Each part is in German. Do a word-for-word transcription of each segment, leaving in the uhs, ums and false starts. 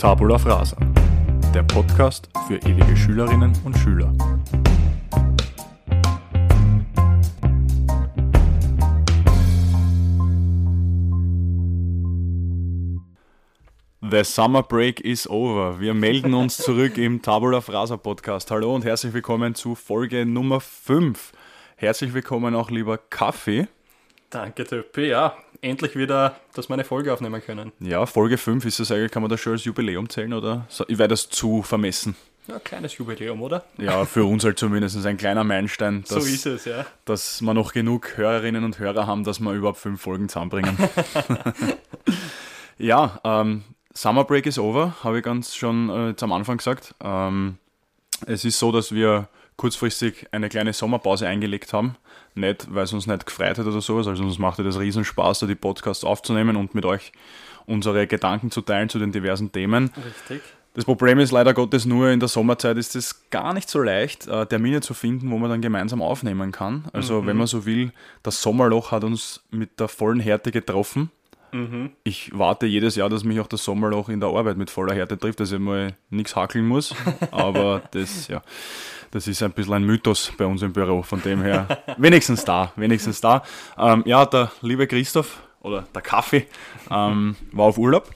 Tabula Rasa, der Podcast für ewige Schülerinnen und Schüler. The summer break is over. Wir melden uns zurück im Tabula Rasa Podcast. Hallo und herzlich willkommen zu Folge Nummer fünf. Herzlich willkommen auch lieber Kaffee. Danke, Töppi. Ja, endlich wieder, dass wir eine Folge aufnehmen können. Ja, Folge fünf ist das eigentlich, kann man das schon als Jubiläum zählen oder? Ich werde das zu vermessen. Ja, kleines Jubiläum, oder? Ja, für uns halt zumindest ein kleiner Meilenstein. Dass, so ist es, ja. Dass wir noch genug Hörerinnen und Hörer haben, dass wir überhaupt fünf Folgen zusammenbringen. Ja, ähm... Summer Break is over, habe ich ganz schon äh, jetzt am Anfang gesagt. Ähm, es ist so, dass wir kurzfristig eine kleine Sommerpause eingelegt haben. Nicht, weil es uns nicht gefreut hat oder sowas. Also uns machte das riesen Spaß, da die Podcasts aufzunehmen und mit euch unsere Gedanken zu teilen zu den diversen Themen. Richtig. Das Problem ist leider Gottes nur, in der Sommerzeit ist es gar nicht so leicht, äh, Termine zu finden, wo man dann gemeinsam aufnehmen kann. Also mhm. wenn man so will, das Sommerloch hat uns mit der vollen Härte getroffen. Mhm. Ich warte jedes Jahr, dass mich auch das Sommerloch in der Arbeit mit voller Härte trifft, dass ich mal nichts hackeln muss, aber das, ja, das ist ein bisschen ein Mythos bei uns im Büro, von dem her wenigstens da, wenigstens da. Ähm, ja, der liebe Christoph, oder der Kaffee, ähm, war auf Urlaub.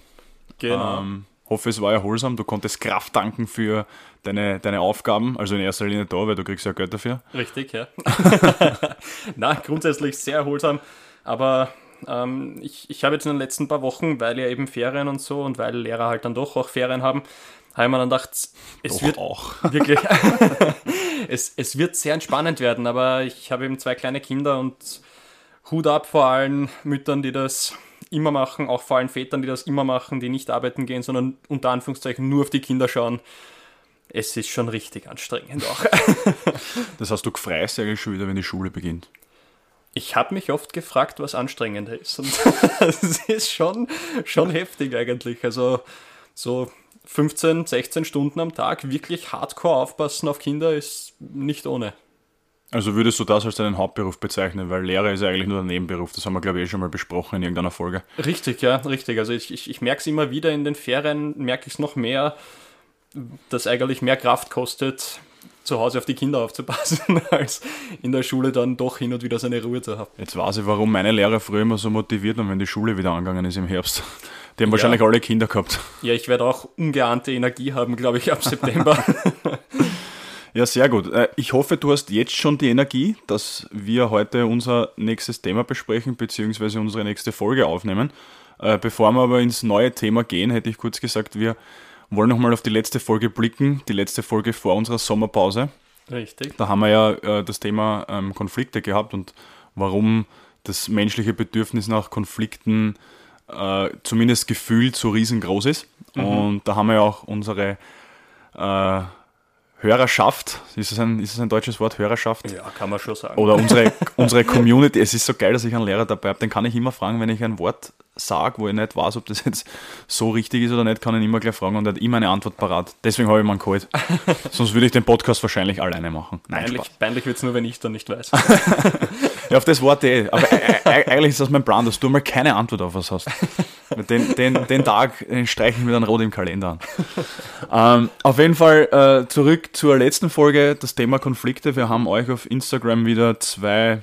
Genau. Ähm, hoffe, es war erholsam, du konntest Kraft tanken für deine, deine Aufgaben, also in erster Linie da, weil du kriegst ja Geld dafür. Richtig, ja. Na, grundsätzlich sehr erholsam, aber... Ich, ich habe jetzt in den letzten paar Wochen, weil ja eben Ferien und so und weil Lehrer halt dann doch auch Ferien haben, habe ich mir dann gedacht, es doch wird auch wirklich, es, es wird sehr entspannend werden, aber ich habe eben zwei kleine Kinder und Hut ab vor allen Müttern, die das immer machen, auch vor allen Vätern, die das immer machen, die nicht arbeiten gehen, sondern unter Anführungszeichen nur auf die Kinder schauen. Es ist schon richtig anstrengend auch. Das heißt, du freust eigentlich schon wieder, wenn die Schule beginnt. Ich habe mich oft gefragt, was anstrengender ist. Und es ist schon, schon heftig eigentlich. Also so fünfzehn, sechzehn Stunden am Tag wirklich hardcore aufpassen auf Kinder ist nicht ohne. Also würdest du das als deinen Hauptberuf bezeichnen? Weil Lehrer ist ja eigentlich nur ein Nebenberuf. Das haben wir, glaube ich, eh schon mal besprochen in irgendeiner Folge. Richtig, ja, richtig. Also ich, ich, ich merke es immer wieder in den Ferien, merke ich es noch mehr, dass eigentlich mehr Kraft kostet, zu Hause auf die Kinder aufzupassen, als in der Schule dann doch hin und wieder seine Ruhe zu haben. Jetzt weiß ich, warum meine Lehrer früher immer so motiviert haben, wenn die Schule wieder angegangen ist im Herbst. Die haben ja wahrscheinlich alle Kinder gehabt. Ja, ich werde auch ungeahnte Energie haben, glaube ich, ab September. Ja, sehr gut. Ich hoffe, du hast jetzt schon die Energie, dass wir heute unser nächstes Thema besprechen, beziehungsweise unsere nächste Folge aufnehmen. Bevor wir aber ins neue Thema gehen, hätte ich kurz gesagt, wir wollen nochmal auf die letzte Folge blicken, die letzte Folge vor unserer Sommerpause. Richtig. Da haben wir ja äh, das Thema ähm, Konflikte gehabt und warum das menschliche Bedürfnis nach Konflikten äh, zumindest gefühlt so riesengroß ist. Mhm. Und da haben wir ja auch unsere äh, Hörerschaft, ist es, ein, ist es ein deutsches Wort, Hörerschaft? Ja, kann man schon sagen. Oder unsere, unsere Community, es ist so geil, dass ich einen Lehrer dabei habe, den kann ich immer fragen, wenn ich ein Wort sage, wo ich nicht weiß, ob das jetzt so richtig ist oder nicht, kann ich ihn immer gleich fragen und er hat immer eine Antwort parat. Deswegen habe ich ihn geholt. Sonst würde ich den Podcast wahrscheinlich alleine machen. Nein, peinlich peinlich wird es nur, wenn ich dann nicht weiß. Ja, auf das Wort eh. Aber eigentlich ist das mein Plan, dass du mal keine Antwort auf was hast. Den, den, den Tag den streiche ich mir dann rot im Kalender an. Ähm, auf jeden Fall äh, zurück zur letzten Folge, das Thema Konflikte. Wir haben euch auf Instagram wieder zwei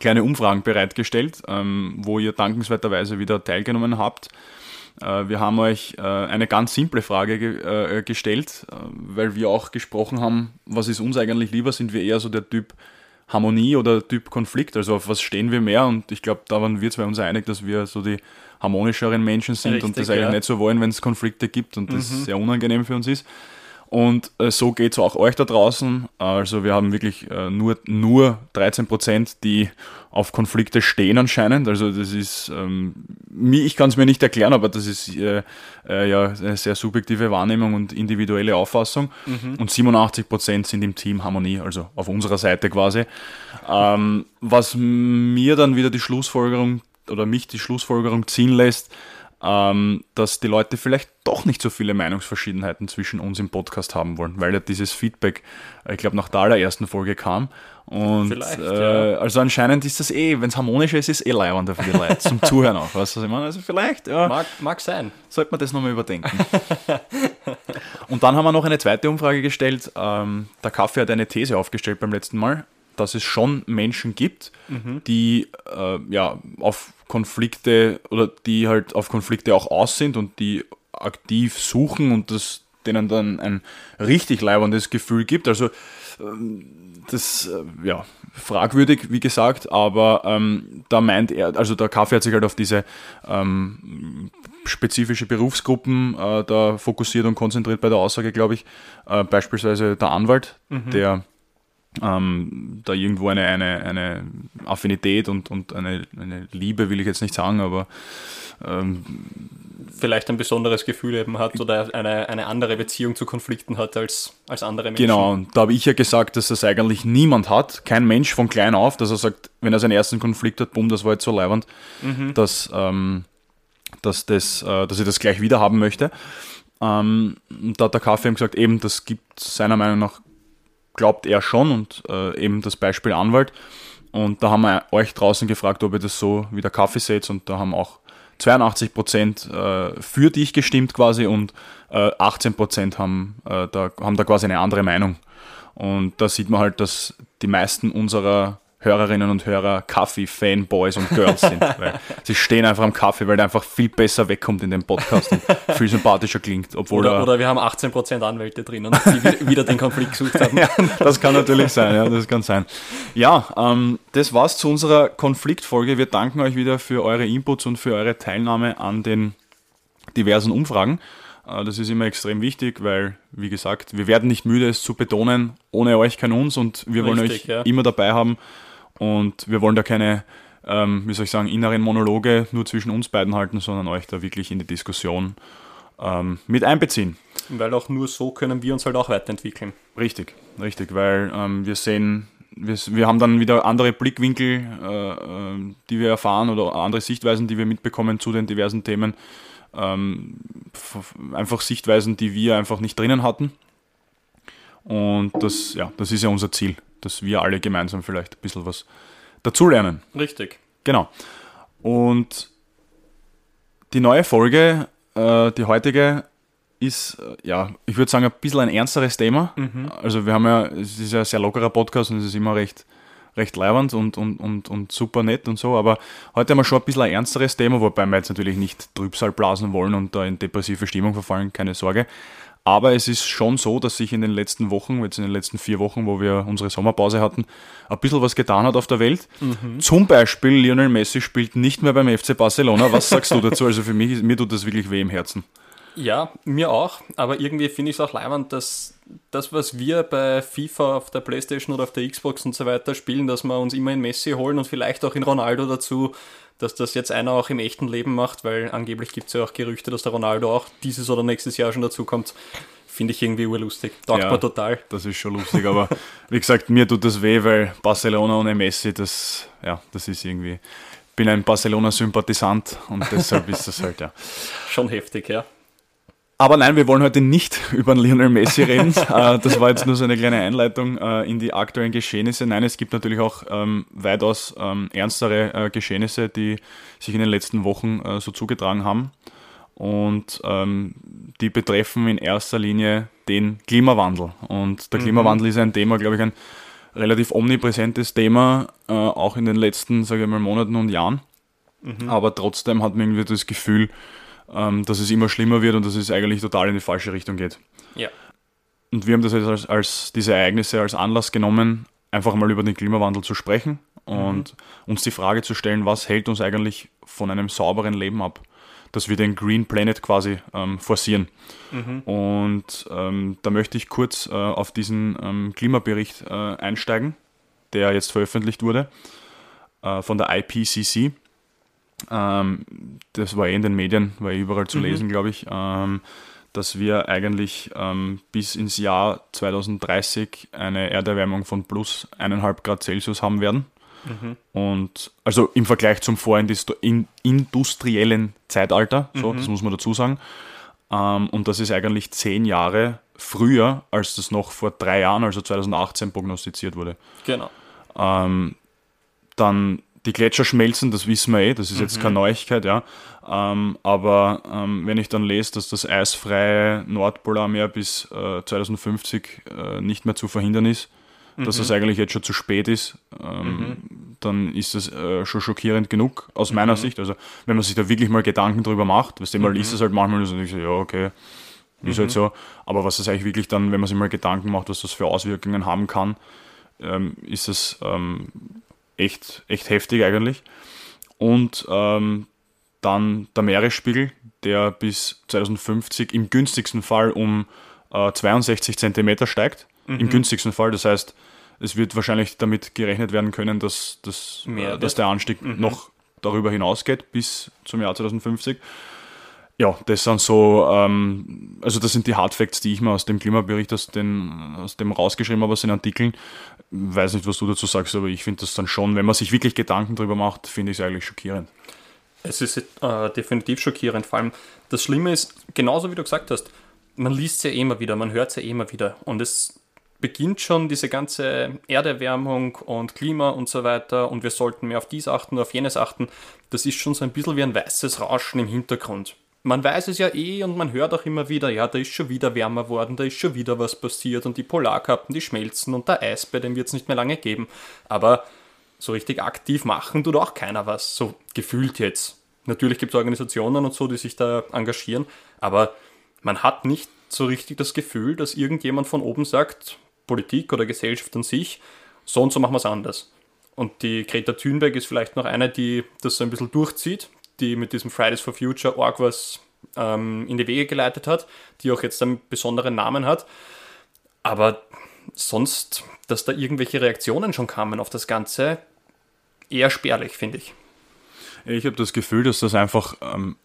kleine Umfragen bereitgestellt, ähm, wo ihr dankenswerterweise wieder teilgenommen habt. Äh, wir haben euch äh, eine ganz simple Frage ge- äh, gestellt, äh, weil wir auch gesprochen haben, was ist uns eigentlich lieber, sind wir eher so der Typ Harmonie oder Typ Konflikt, also auf was stehen wir mehr, und ich glaube, da waren wir zwei uns einig, dass wir so die harmonischeren Menschen sind. Richtig, und das eigentlich ja. nicht so wollen, wenn es Konflikte gibt und das mhm. sehr unangenehm für uns ist. Und äh, so geht es auch euch da draußen. Also wir haben wirklich äh, nur, nur dreizehn Prozent, die auf Konflikte stehen anscheinend. Also das ist, ähm, ich kann es mir nicht erklären, aber das ist äh, äh, ja eine sehr subjektive Wahrnehmung und individuelle Auffassung. Mhm. Und siebenundachtzig Prozent sind im Team Harmonie, also auf unserer Seite quasi. Ähm, was mir dann wieder die Schlussfolgerung oder mich die Schlussfolgerung ziehen lässt, ähm, dass die Leute vielleicht doch nicht so viele Meinungsverschiedenheiten zwischen uns im Podcast haben wollen, weil ja dieses Feedback, ich glaube, nach der allerersten Folge kam. Und vielleicht, äh, ja. Also anscheinend ist das eh, wenn es harmonisch ist, ist es eh leibender für die Leute, zum Zuhören auch. Weißt du, was ich meine? Also vielleicht, ja, mag, mag sein. Sollte man das nochmal überdenken. Und dann haben wir noch eine zweite Umfrage gestellt. Ähm, der Kaffee hat eine These aufgestellt beim letzten Mal, dass es schon Menschen gibt, mhm. die äh, ja, auf Konflikte oder die halt auf Konflikte auch aus sind und die aktiv suchen und das denen dann ein richtig leibendes Gefühl gibt. Also das, ja, fragwürdig, wie gesagt, aber ähm, da meint er, also der Kaffee hat sich halt auf diese ähm, spezifische Berufsgruppen äh, da fokussiert und konzentriert bei der Aussage, glaube ich. Äh, beispielsweise der Anwalt, mhm. der ähm, da irgendwo eine, eine, eine Affinität und, und eine, eine Liebe, will ich jetzt nicht sagen, aber ähm, vielleicht ein besonderes Gefühl eben hat oder eine, eine andere Beziehung zu Konflikten hat als, als andere Menschen. Genau, und da habe ich ja gesagt, dass das eigentlich niemand hat, kein Mensch von klein auf, dass er sagt, wenn er seinen ersten Konflikt hat, bumm, das war jetzt so leibend, mhm. dass, ähm, dass, das, äh, dass ich das gleich wieder haben möchte. Ähm, da hat der Kaffee eben gesagt, eben das gibt seiner Meinung nach, glaubt er schon und äh, eben das Beispiel Anwalt. Und da haben wir euch draußen gefragt, ob ihr das so wie der Kaffee seht und da haben auch zweiundachtzig Prozent äh, für dich gestimmt quasi und äh, achtzehn Prozent haben, äh, da, haben da quasi eine andere Meinung. Und da sieht man halt, dass die meisten unserer Hörerinnen und Hörer Kaffee-Fanboys und Girls sind. Weil sie stehen einfach am Kaffee, weil der einfach viel besser wegkommt in dem Podcast und viel sympathischer klingt. Obwohl oder, oder wir haben achtzehn Prozent Anwälte drinnen, die wieder den Konflikt gesucht haben. Ja, das kann natürlich sein, ja, das kann sein. Ja, ähm, das war's zu unserer Konfliktfolge. Wir danken euch wieder für eure Inputs und für eure Teilnahme an den diversen Umfragen. Äh, das ist immer extrem wichtig, weil, wie gesagt, wir werden nicht müde, es zu betonen. Ohne euch kein uns und wir wollen Richtig, euch ja. immer dabei haben. Und wir wollen da keine, ähm, wie soll ich sagen, inneren Monologe nur zwischen uns beiden halten, sondern euch da wirklich in die Diskussion ähm, mit einbeziehen. Weil auch nur so können wir uns halt auch weiterentwickeln. Richtig, richtig, weil ähm, wir sehen, wir, wir haben dann wieder andere Blickwinkel, äh, die wir erfahren oder andere Sichtweisen, die wir mitbekommen zu den diversen Themen. Ähm, einfach Sichtweisen, die wir einfach nicht drinnen hatten. Und das, ja, das ist ja unser Ziel, dass wir alle gemeinsam vielleicht ein bisschen was dazulernen. Richtig. Genau. Und die neue Folge, äh, die heutige, ist, äh, ja, ich würde sagen, ein bisschen ein ernsteres Thema. Mhm. Also wir haben ja, es ist ja ein sehr lockerer Podcast und es ist immer recht, recht leiwand und, und, und, und super nett und so, aber heute haben wir schon ein bisschen ein ernsteres Thema, wobei wir jetzt natürlich nicht Trübsal blasen wollen und da in depressive Stimmung verfallen, keine Sorge. Aber es ist schon so, dass sich in den letzten Wochen, jetzt in den letzten vier Wochen, wo wir unsere Sommerpause hatten, ein bisschen was getan hat auf der Welt. Mhm. Zum Beispiel Lionel Messi spielt nicht mehr beim F C Barcelona. Was sagst du dazu? Also für mich, mir tut das wirklich weh im Herzen. Ja, mir auch. Aber irgendwie finde ich es auch leibend, dass das, was wir bei FIFA auf der Playstation oder auf der Xbox und so weiter spielen, dass wir uns immer in Messi holen und vielleicht auch in Ronaldo dazu, dass das jetzt einer auch im echten Leben macht, weil angeblich gibt es ja auch Gerüchte, dass der Ronaldo auch dieses oder nächstes Jahr schon dazukommt. Finde ich irgendwie urlustig. Taugt ja, mir total. Das ist schon lustig, aber wie gesagt, mir tut das weh, weil Barcelona ohne Messi, das, ja, das ist irgendwie... Ich bin ein Barcelona-Sympathisant und deshalb ist das halt, ja. Schon heftig, ja. Aber nein, wir wollen heute nicht über Lionel Messi reden. Das war jetzt nur so eine kleine Einleitung in die aktuellen Geschehnisse. Nein, es gibt natürlich auch ähm, weitaus ähm, ernstere Geschehnisse, die sich in den letzten Wochen äh, so zugetragen haben. Und ähm, die betreffen in erster Linie den Klimawandel. Und der Klimawandel mhm. ist ein Thema, glaube ich, ein relativ omnipräsentes Thema, äh, auch in den letzten, sage ich mal, Monaten und Jahren. Mhm. Aber trotzdem hat man irgendwie das Gefühl, dass es immer schlimmer wird und dass es eigentlich total in die falsche Richtung geht. Ja. Und wir haben das jetzt als, als diese Ereignisse als Anlass genommen, einfach mal über den Klimawandel zu sprechen und mhm. uns die Frage zu stellen, was hält uns eigentlich von einem sauberen Leben ab, dass wir den Green Planet quasi ähm, forcieren. Mhm. Und ähm, da möchte ich kurz äh, auf diesen ähm, Klimabericht äh, einsteigen, der jetzt veröffentlicht wurde äh, von der I P C C. Ähm, das war eh in den Medien, war eh überall zu lesen, mhm. glaube ich, ähm, dass wir eigentlich ähm, bis ins Jahr zwanzig dreißig eine Erderwärmung von plus eineinhalb Grad Celsius haben werden. Mhm. Und also im Vergleich zum vorindustriellen Zeitalter, so, mhm. das muss man dazu sagen. Ähm, und das ist eigentlich zehn Jahre früher, als das noch vor drei Jahren, also zwanzig achtzehn, prognostiziert wurde. Genau. Ähm, dann die Gletscher schmelzen, das wissen wir eh, das ist jetzt mhm. keine Neuigkeit, ja. Ähm, aber ähm, wenn ich dann lese, dass das eisfreie Nordpolarmeer bis äh, zwanzig fünfzig äh, nicht mehr zu verhindern ist, mhm. dass das eigentlich jetzt schon zu spät ist, ähm, mhm. dann ist das äh, schon schockierend genug, aus mhm. meiner Sicht. Also wenn man sich da wirklich mal Gedanken drüber macht, weißt du, man mhm. liest es halt manchmal so, ich so, ja, okay, ist mhm. halt so. Aber was das eigentlich wirklich dann, wenn man sich mal Gedanken macht, was das für Auswirkungen haben kann, ähm, ist das ähm, echt, echt heftig eigentlich. Und ähm, dann der Meeresspiegel, der bis zwanzig fünfzig im günstigsten Fall um äh, zweiundsechzig Zentimeter steigt. Mhm. Im günstigsten Fall, das heißt, es wird wahrscheinlich damit gerechnet werden können, dass, dass, äh, dass der Anstieg mhm. noch darüber hinausgeht bis zum Jahr zwanzig fünfzig. Ja, das sind so, ähm, also das sind die Hardfacts, die ich mir aus dem Klimabericht, aus, den, aus dem rausgeschrieben habe, aus den Artikeln. Weiß nicht, was du dazu sagst, aber ich finde das dann schon, wenn man sich wirklich Gedanken drüber macht, finde ich es eigentlich schockierend. Es ist äh, definitiv schockierend, vor allem das Schlimme ist, genauso wie du gesagt hast, man liest es ja eh immer wieder, man hört es ja eh immer wieder und es beginnt schon diese ganze Erderwärmung und Klima und so weiter und wir sollten mehr auf dies achten, auf jenes achten, das ist schon so ein bisschen wie ein weißes Rauschen im Hintergrund. Man weiß es ja eh und man hört auch immer wieder, ja, da ist schon wieder wärmer worden, da ist schon wieder was passiert und die Polarkappen, die schmelzen und der Eisbär, den wird es nicht mehr lange geben. Aber so richtig aktiv machen tut auch keiner was, so gefühlt jetzt. Natürlich gibt es Organisationen und so, die sich da engagieren, aber man hat nicht so richtig das Gefühl, dass irgendjemand von oben sagt, Politik oder Gesellschaft an sich, so und so machen wir es anders. Und die Greta Thunberg ist vielleicht noch eine, die das so ein bisschen durchzieht, die mit diesem Fridays for Future Org was ähm, in die Wege geleitet hat, die auch jetzt einen besonderen Namen hat. Aber sonst, dass da irgendwelche Reaktionen schon kamen auf das Ganze, eher spärlich, finde ich. Ich habe das Gefühl, dass das einfach ähm,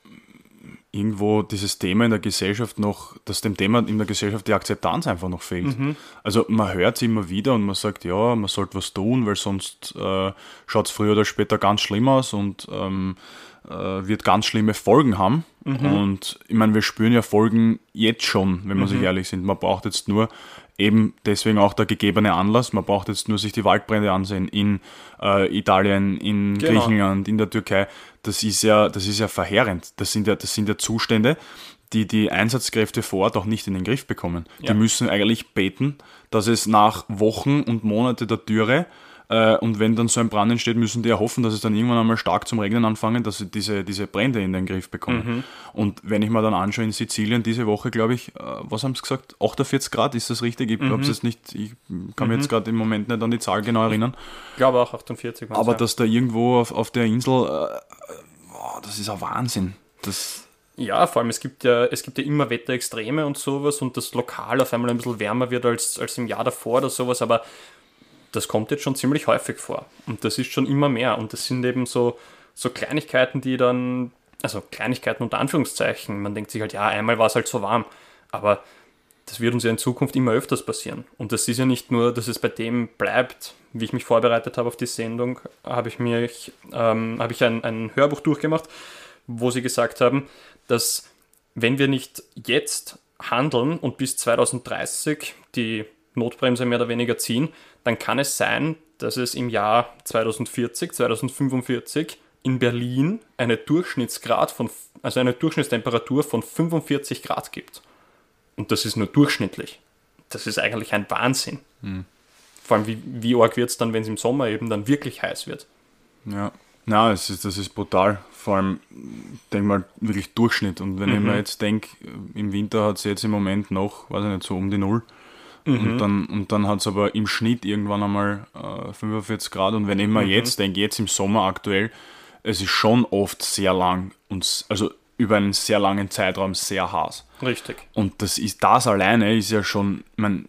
irgendwo dieses Thema in der Gesellschaft noch, dass dem Thema in der Gesellschaft die Akzeptanz einfach noch fehlt. Mhm. Also man hört es immer wieder und man sagt, ja, man sollte was tun, weil sonst äh, schaut es früher oder später ganz schlimm aus und ähm, wird ganz schlimme Folgen haben. Mhm. Und ich meine, wir spüren ja Folgen jetzt schon, wenn wir mhm. sich ehrlich sind. Man braucht jetzt nur, eben deswegen auch der gegebene Anlass, man braucht jetzt nur sich die Waldbrände ansehen in äh, Italien, in genau. Griechenland, in der Türkei. Das ist ja, das ist ja verheerend. Das sind ja, das sind ja Zustände, die die Einsatzkräfte vor Ort auch nicht in den Griff bekommen. Ja. Die müssen eigentlich beten, dass es nach Wochen und Monate der Dürre und wenn dann so ein Brand entsteht, müssen die ja hoffen, dass es dann irgendwann einmal stark zum Regnen anfangen, dass sie diese, diese Brände in den Griff bekommen. Mhm. Und wenn ich mir dann anschaue, in Sizilien diese Woche, glaube ich, was haben sie gesagt? achtundvierzig Grad, ist das richtig? Ich glaube mhm. es nicht, ich kann mhm. mich jetzt gerade im Moment nicht an die Zahl genau erinnern. Ich glaube auch achtundvierzig. Aber ja. dass da irgendwo auf, auf der Insel, äh, oh, das ist ein Wahnsinn. Das ja, vor allem, es gibt ja, es gibt ja immer Wetterextreme und sowas und das lokal auf einmal ein bisschen wärmer wird als, als im Jahr davor oder sowas, aber das kommt jetzt schon ziemlich häufig vor und das ist schon immer mehr und das sind eben so, so Kleinigkeiten, die dann, also Kleinigkeiten unter Anführungszeichen, man denkt sich halt, ja, einmal war es halt so warm, aber das wird uns ja in Zukunft immer öfters passieren und das ist ja nicht nur, dass es bei dem bleibt, wie ich mich vorbereitet habe auf die Sendung, habe ich mir ähm, habe ich ein, ein Hörbuch durchgemacht, wo sie gesagt haben, dass wenn wir nicht jetzt handeln und bis zwanzig dreißig die Notbremse mehr oder weniger ziehen, dann kann es sein, dass es im Jahr zwanzig vierzig, zwanzig fünfundvierzig in Berlin eine Durchschnittsgrad von, also eine Durchschnittstemperatur von fünfundvierzig Grad gibt. Und das ist nur durchschnittlich. Das ist eigentlich ein Wahnsinn. Mhm. Vor allem, wie, wie arg wird es dann, wenn es im Sommer eben dann wirklich heiß wird? Ja, na, es ist, das ist brutal. Vor allem, denk mal, wirklich Durchschnitt. Und wenn mhm. ich mir jetzt denke, im Winter hat es jetzt im Moment noch, weiß ich nicht, so um die Null. Und mhm. dann, und dann hat es aber im Schnitt irgendwann einmal äh, fünfundvierzig Grad. Und wenn ich mir mhm. jetzt denke, jetzt im Sommer aktuell, es ist schon oft sehr lang, und also über einen sehr langen Zeitraum sehr heiß. Richtig. Und das ist das alleine ist ja schon, ich meine,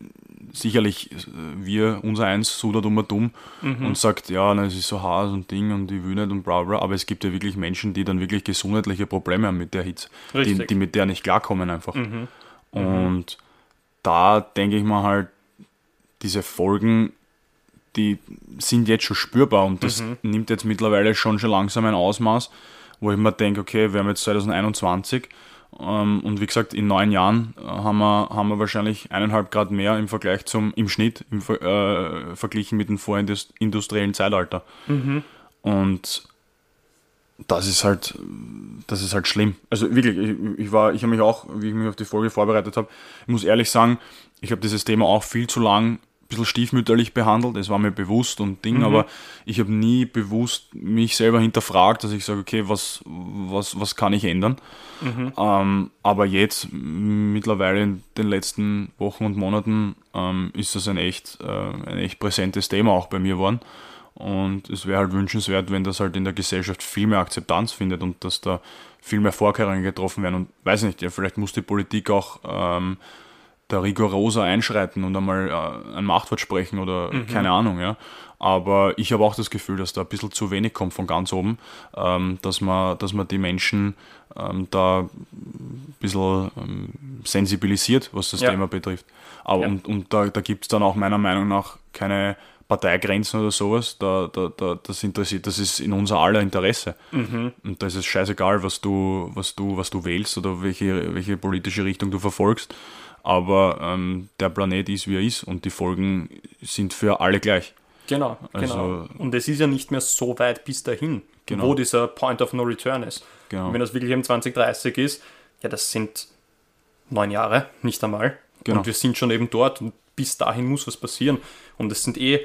sicherlich wir, unser Eins, sudert immer dumm mhm. und sagt, ja, na, es ist so heiß und Ding und ich will nicht und bla bla. Aber es gibt ja wirklich Menschen, die dann wirklich gesundheitliche Probleme haben mit der Hitze, die, die mit der nicht klarkommen einfach. Mhm. Und da denke ich mal halt, diese Folgen, die sind jetzt schon spürbar und das mhm. nimmt jetzt mittlerweile schon, schon langsam ein Ausmaß, wo ich mir denke, okay, wir haben jetzt zwanzig einundzwanzig ähm, und wie gesagt, in neun Jahren haben wir, haben wir wahrscheinlich eineinhalb Grad mehr im Vergleich zum, im Schnitt, im, äh, verglichen mit dem vorindustriellen Zeitalter. Mhm. Und das ist halt, das ist halt schlimm. Also wirklich, ich, ich war, ich habe mich auch, wie ich mich auf die Folge vorbereitet habe, ich muss ehrlich sagen, ich habe dieses Thema auch viel zu lang ein bisschen stiefmütterlich behandelt, das war mir bewusst und Ding, mhm. aber ich habe nie bewusst mich selber hinterfragt, dass ich sage, okay, was, was, was kann ich ändern? Mhm. Ähm, aber jetzt, mittlerweile in den letzten Wochen und Monaten, ähm, ist das ein echt, äh, ein echt präsentes Thema auch bei mir geworden. Und es wäre halt wünschenswert, wenn das halt in der Gesellschaft viel mehr Akzeptanz findet und dass da viel mehr Vorkehrungen getroffen werden. Und weiß nicht, ja, vielleicht muss die Politik auch ähm, da rigoroser einschreiten und einmal äh, ein Machtwort sprechen oder mhm. keine Ahnung. Ja. Aber ich habe auch das Gefühl, dass da ein bisschen zu wenig kommt von ganz oben, ähm, dass man, dass man die Menschen ähm, da ein bisschen ähm, sensibilisiert, was das ja. Thema betrifft. Aber ja. Und, und da, da gibt es dann auch meiner Meinung nach keine Parteigrenzen oder sowas, da, da, da, das interessiert, das ist in unser aller Interesse. Mhm. Und da ist es scheißegal, was du, was du, was du wählst oder welche, welche politische Richtung du verfolgst. Aber ähm, der Planet ist, wie er ist und die Folgen sind für alle gleich. Genau, also, genau. Und es ist ja nicht mehr so weit bis dahin, genau. wo dieser Point of No Return ist. Genau. Und wenn das wirklich im zwanzig dreißig ist, ja, das sind neun Jahre, nicht einmal. Genau. Und wir sind schon eben dort und bis dahin muss was passieren. Und es sind eh,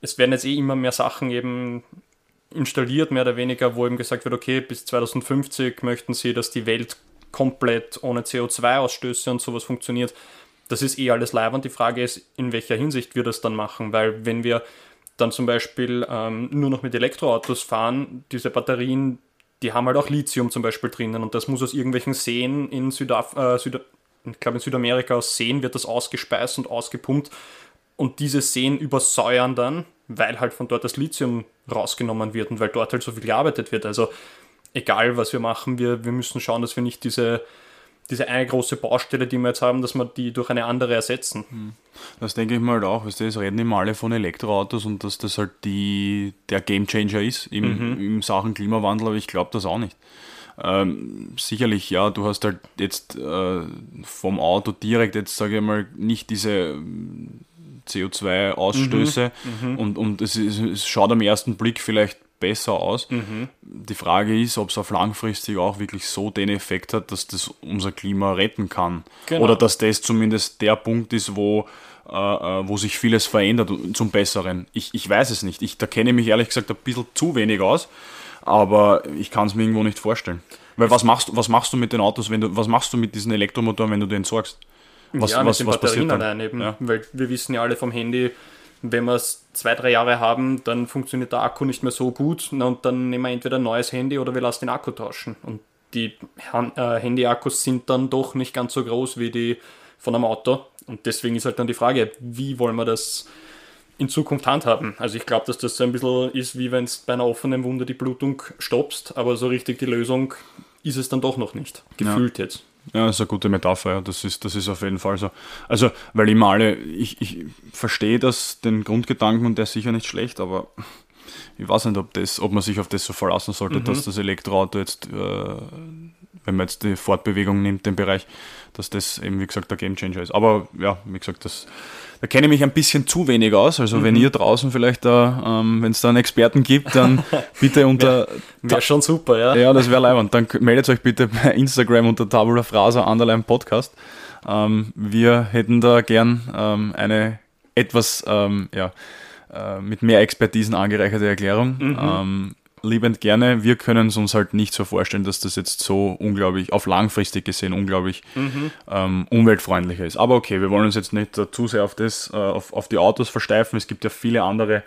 es werden jetzt eh immer mehr Sachen eben installiert, mehr oder weniger, wo eben gesagt wird, okay, bis zwanzig fünfzig möchten sie, dass die Welt komplett ohne C O zwei Ausstöße und sowas funktioniert. Das ist eh alles live und die Frage ist, in welcher Hinsicht wir das dann machen, weil wenn wir dann zum Beispiel ähm, nur noch mit Elektroautos fahren, diese Batterien, die haben halt auch Lithium zum Beispiel drinnen und das muss aus irgendwelchen Seen in Südaf- äh, Süda- ich glaube in Südamerika aus Seen wird das ausgespeist und ausgepumpt und diese Seen übersäuern dann, weil halt von dort das Lithium rausgenommen wird und weil dort halt so viel gearbeitet wird. Also egal, was wir machen, wir, wir müssen schauen, dass wir nicht diese, diese eine große Baustelle, die wir jetzt haben, dass wir die durch eine andere ersetzen. Das denke ich mir halt auch. Weißt du, es reden immer alle von Elektroautos und dass das halt die, der Gamechanger ist im, mhm. im Sachen Klimawandel, aber ich glaube das auch nicht. Ähm, sicherlich, ja, du hast halt jetzt äh, vom Auto direkt, jetzt sage ich mal, nicht diese C O zwei Ausstöße mhm, und, und es, ist, es schaut am ersten Blick vielleicht besser aus. Mhm. Die Frage ist, ob es auf langfristig auch wirklich so den Effekt hat, dass das unser Klima retten kann. Genau. Oder dass das zumindest der Punkt ist, wo, äh, wo sich vieles verändert zum Besseren. Ich, ich weiß es nicht. Ich, da kenne ich mich ehrlich gesagt ein bisschen zu wenig aus. Aber ich kann es mir irgendwo nicht vorstellen. Weil was machst, was machst du mit den Autos, wenn du, was machst du mit diesen Elektromotoren, wenn du die entsorgst? Was, ja, mit was, den was Batterien allein eben. Ja. Weil wir wissen ja alle vom Handy, wenn wir es zwei, drei Jahre haben, dann funktioniert der Akku nicht mehr so gut und dann nehmen wir entweder ein neues Handy oder wir lassen den Akku tauschen. Und die Handy-Akkus sind dann doch nicht ganz so groß wie die von einem Auto. Und deswegen ist halt dann die Frage, wie wollen wir das in Zukunft handhaben. Also ich glaube, dass das so ein bisschen ist, wie wenn es bei einer offenen Wunde die Blutung stoppst, aber so richtig die Lösung ist es dann doch noch nicht. Gefühlt ja. jetzt. Ja, das ist eine gute Metapher, ja. das ist das ist auf jeden Fall so. Also, weil immer alle, ich, ich verstehe das, den Grundgedanken und der ist sicher nicht schlecht, aber ich weiß nicht, ob, das, ob man sich auf das so verlassen sollte, mhm. dass das Elektroauto jetzt, äh, wenn man jetzt die Fortbewegung nimmt, den Bereich, dass das eben, wie gesagt, der Gamechanger ist. Aber ja, wie gesagt, das da kenne ich mich ein bisschen zu wenig aus. Also mhm. wenn ihr draußen vielleicht da, ähm, wenn es da einen Experten gibt, dann bitte unter... Wäre wär schon super, ja. Ja, das wäre leibend. Dann meldet euch bitte bei Instagram unter Tabula Rasa Underline Podcast. Ähm, wir hätten da gern ähm, eine etwas, ähm, ja, äh, mit mehr Expertisen angereicherte Erklärung. Mhm. Ähm, liebend gerne. Wir können es uns halt nicht so vorstellen, dass das jetzt so unglaublich, auf langfristig gesehen unglaublich mhm. ähm, umweltfreundlicher ist. Aber okay, wir wollen uns jetzt nicht äh, zu sehr auf das, äh, auf, auf die Autos versteifen. Es gibt ja viele andere,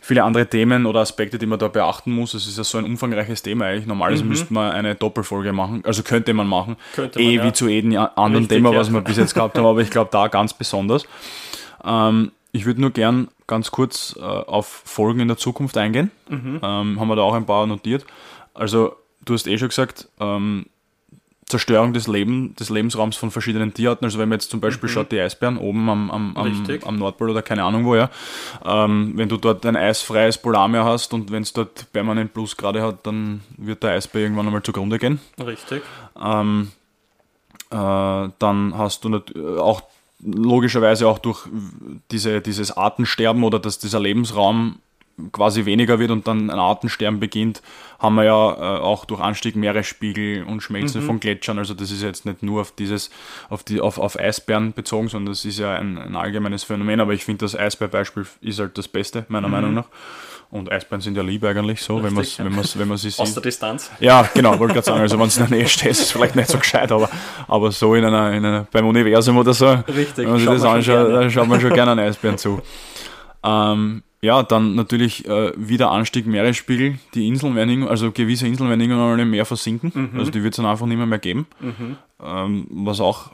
viele andere Themen oder Aspekte, die man da beachten muss. Es ist ja so ein umfangreiches Thema eigentlich. Normalerweise mhm. müsste man eine Doppelfolge machen. Also könnte man machen. Könnte man, eh ja. wie zu jedem anderen Richtig, Thema, was ja. wir bis jetzt gehabt haben. Aber ich glaube da ganz besonders. Ähm, ich würde nur gern ganz kurz äh, auf Folgen in der Zukunft eingehen. Mhm. Ähm, haben wir da auch ein paar notiert. Also, du hast eh schon gesagt, ähm, Zerstörung des, Leben, des Lebensraums von verschiedenen Tierarten. Also wenn man jetzt zum Beispiel mhm. schaut, die Eisbären oben am, am, am, am Nordpol oder keine Ahnung wo, ja. Ähm, wenn du dort ein eisfreies Polarmeer hast und wenn es dort permanent Plusgrade hat, dann wird der Eisbär irgendwann einmal zugrunde gehen. Richtig. Ähm, äh, dann hast du nat- auch logischerweise auch durch diese, dieses Artensterben oder dass dieser Lebensraum quasi weniger wird und dann ein Artensterben beginnt, haben wir ja äh, auch durch Anstieg Meeresspiegel und Schmelzen mhm. von Gletschern. Also das ist jetzt nicht nur auf dieses, auf die, auf, auf Eisbären bezogen, sondern das ist ja ein, ein allgemeines Phänomen. Aber ich finde, das Eisbärbeispiel ist halt das Beste, meiner mhm. Meinung nach. Und Eisbären sind ja lieb eigentlich so, richtig, wenn man es, ja. wenn man es, wenn man sie sieht. Aus der Distanz. Ja, genau, wollte gerade sagen, also wenn es in der Nähe steht, ist es vielleicht nicht so gescheit, aber, aber so in einer, in einer, beim Universum oder so. Richtig. Wenn man sich das anschaut, dann schaut man schon gerne einen Eisbären zu. Ähm, Ja, dann natürlich äh, wieder Anstieg Meeresspiegel. Die Inseln werden, also gewisse Inseln werden irgendwann im Meer versinken. Mhm. Also die wird es dann einfach nicht mehr, mehr geben. Mhm. Ähm, was auch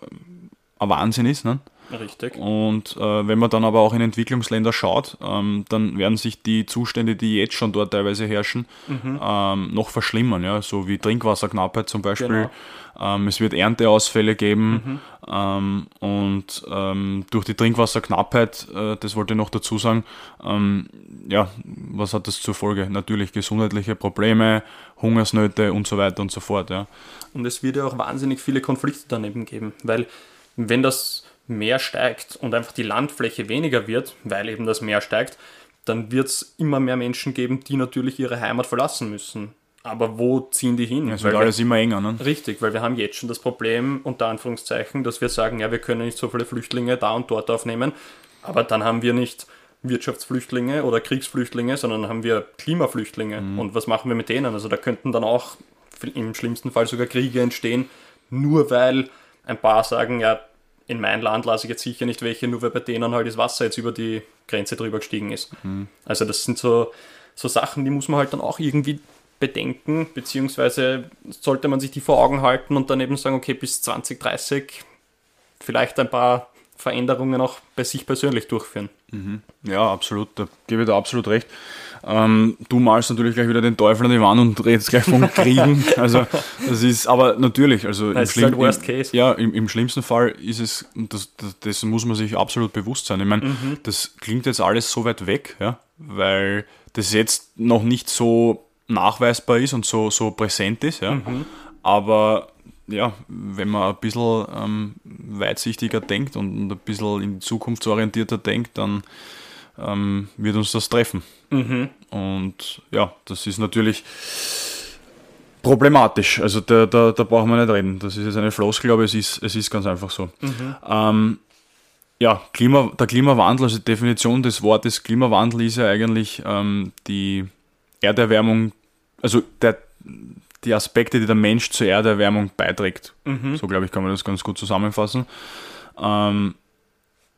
ein Wahnsinn ist, ne? Richtig. Und äh, wenn man dann aber auch in Entwicklungsländer schaut, ähm, dann werden sich die Zustände, die jetzt schon dort teilweise herrschen, mhm. ähm, noch verschlimmern. Ja? So wie Trinkwasserknappheit zum Beispiel. Genau. Ähm, es wird Ernteausfälle geben. Mhm. Ähm, und ähm, durch die Trinkwasserknappheit, äh, das wollte ich noch dazu sagen, ähm, ja, was hat das zur Folge? Natürlich gesundheitliche Probleme, Hungersnöte und so weiter und so fort. Ja? Und es wird ja auch wahnsinnig viele Konflikte daneben geben, weil wenn das Meer steigt und einfach die Landfläche weniger wird, weil eben das Meer steigt, dann wird es immer mehr Menschen geben, die natürlich ihre Heimat verlassen müssen. Aber wo ziehen die hin? Es wird alles immer enger, ne? Richtig, weil wir haben jetzt schon das Problem, unter Anführungszeichen, dass wir sagen, ja, wir können nicht so viele Flüchtlinge da und dort aufnehmen, aber dann haben wir nicht Wirtschaftsflüchtlinge oder Kriegsflüchtlinge, sondern haben wir Klimaflüchtlinge. Mhm. Und was machen wir mit denen? Also da könnten dann auch im schlimmsten Fall sogar Kriege entstehen, nur weil ein paar sagen, ja, in mein Land lasse ich jetzt sicher nicht welche, nur weil bei denen halt das Wasser jetzt über die Grenze drüber gestiegen ist. Mhm. Also das sind so, so Sachen, die muss man halt dann auch irgendwie bedenken, beziehungsweise sollte man sich die vor Augen halten und dann eben sagen, okay, bis zwanzig dreißig vielleicht ein paar Veränderungen auch bei sich persönlich durchführen. Mhm. Ja, absolut, da gebe ich dir absolut recht. Ähm, du malst natürlich gleich wieder den Teufel an die Wand und redest gleich von Kriegen. Also das ist aber natürlich, also im, schlimm, halt worst im, case. Ja, im, im schlimmsten Fall ist es, das, das, das muss man sich absolut bewusst sein. Ich meine, mhm. das klingt jetzt alles so weit weg, ja, weil das jetzt noch nicht so nachweisbar ist und so, so präsent ist, ja. Mhm. Aber ja, wenn man ein bisschen ähm, weitsichtiger denkt und ein bisschen in die Zukunft orientierter denkt, dann ähm, wird uns das treffen. Mhm. Und ja, das ist natürlich problematisch. Also da, da, da brauchen wir nicht reden. Das ist jetzt eine Floskel, aber es ist, es ist ganz einfach so. Mhm. Ähm, ja, Klima, der Klimawandel, also die Definition des Wortes Klimawandel ist ja eigentlich ähm, die Erderwärmung, also der die Aspekte, die der Mensch zur Erderwärmung beiträgt. Mhm. So, glaube ich, kann man das ganz gut zusammenfassen. Ähm,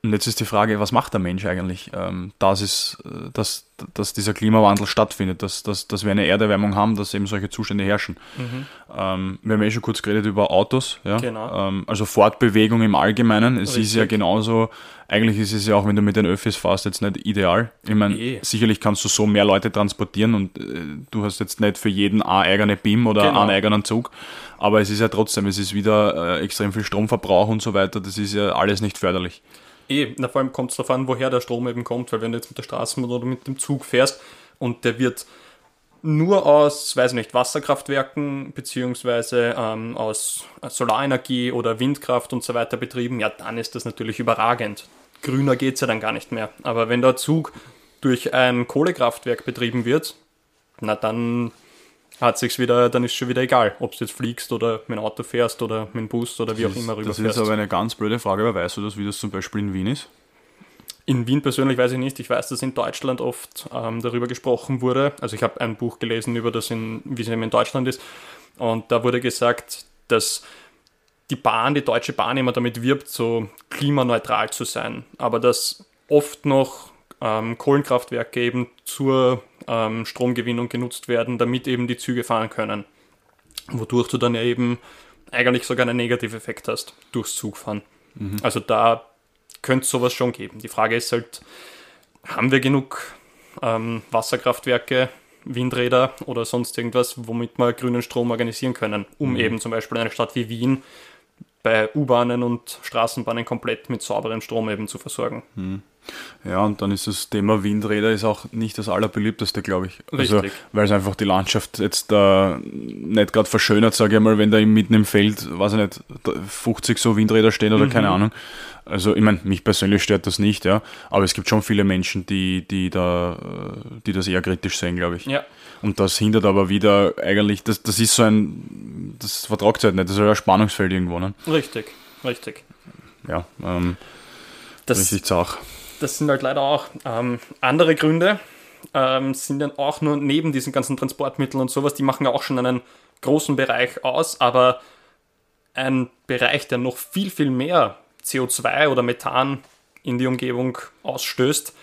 und jetzt ist die Frage, was macht der Mensch eigentlich, ähm, dass, es, dass, dass dieser Klimawandel stattfindet, dass, dass, dass wir eine Erderwärmung haben, dass eben solche Zustände herrschen. Mhm. Ähm, wir haben ja schon kurz geredet über Autos, ja? Genau. Ähm, also Fortbewegung im Allgemeinen. Es Richtig. Ist ja genauso, eigentlich ist es ja auch, wenn du mit den Öffis fährst, jetzt nicht ideal. Ich meine, nee. Sicherlich kannst du so mehr Leute transportieren und äh, du hast jetzt nicht für jeden eine eigene B I M oder genau. einen eigenen Zug. Aber es ist ja trotzdem, es ist wieder äh, extrem viel Stromverbrauch und so weiter. Das ist ja alles nicht förderlich. Eh, na, vor allem kommt es darauf an, woher der Strom eben kommt, weil wenn du jetzt mit der Straßenbahn oder mit dem Zug fährst und der wird nur aus, weiß nicht, Wasserkraftwerken beziehungsweise ähm, aus Solarenergie oder Windkraft und so weiter betrieben, ja, dann ist das natürlich überragend. Grüner geht es ja dann gar nicht mehr. Aber wenn der Zug durch ein Kohlekraftwerk betrieben wird, na, dann hat sich's wieder, dann ist schon wieder egal, ob du jetzt fliegst oder mit dem Auto fährst oder mit dem Bus oder wie das auch immer rüberfährst. Das ist aber eine ganz blöde Frage, aber weißt du das, wie das zum Beispiel in Wien ist? In Wien persönlich weiß ich nicht. Ich weiß, dass in Deutschland oft ähm, darüber gesprochen wurde. Also ich habe ein Buch gelesen über das, in, wie es eben in Deutschland ist. Und da wurde gesagt, dass die Bahn, die Deutsche Bahn immer damit wirbt, so klimaneutral zu sein. Aber dass oft noch ähm, Kohlenkraftwerke eben zur Stromgewinnung genutzt werden, damit eben die Züge fahren können. Wodurch du dann ja eben eigentlich sogar einen Negativeffekt hast durchs Zugfahren. Mhm. Also da könnte es sowas schon geben. Die Frage ist halt, haben wir genug ähm, Wasserkraftwerke Windräder oder sonst irgendwas, womit wir grünen Strom organisieren können, um mhm. eben zum Beispiel eine Stadt wie Wien bei U-Bahnen und Straßenbahnen komplett mit sauberem Strom eben zu versorgen. Mhm. Ja, und dann ist das Thema Windräder ist auch nicht das allerbeliebteste, glaube ich. Richtig. Also, weil es einfach die Landschaft jetzt äh, nicht gerade verschönert, sage ich mal, wenn da mitten im Feld, weiß ich nicht, fünfzig so Windräder stehen oder mhm. keine Ahnung. Also ich meine, mich persönlich stört das nicht, ja. Aber es gibt schon viele Menschen, die, die, da, die das eher kritisch sehen, glaube ich. Ja. Und das hindert aber wieder eigentlich, das, das ist so ein, das vertragt es halt nicht, das ist halt ein Spannungsfeld irgendwo, ne? Richtig, richtig. Ja, ähm, das, richtig zach. Das sind halt leider auch ähm, andere Gründe, ähm, sind dann auch nur neben diesen ganzen Transportmitteln und sowas, die machen ja auch schon einen großen Bereich aus, aber ein Bereich, der noch viel, viel mehr C O zwei oder Methan in die Umgebung ausstößt,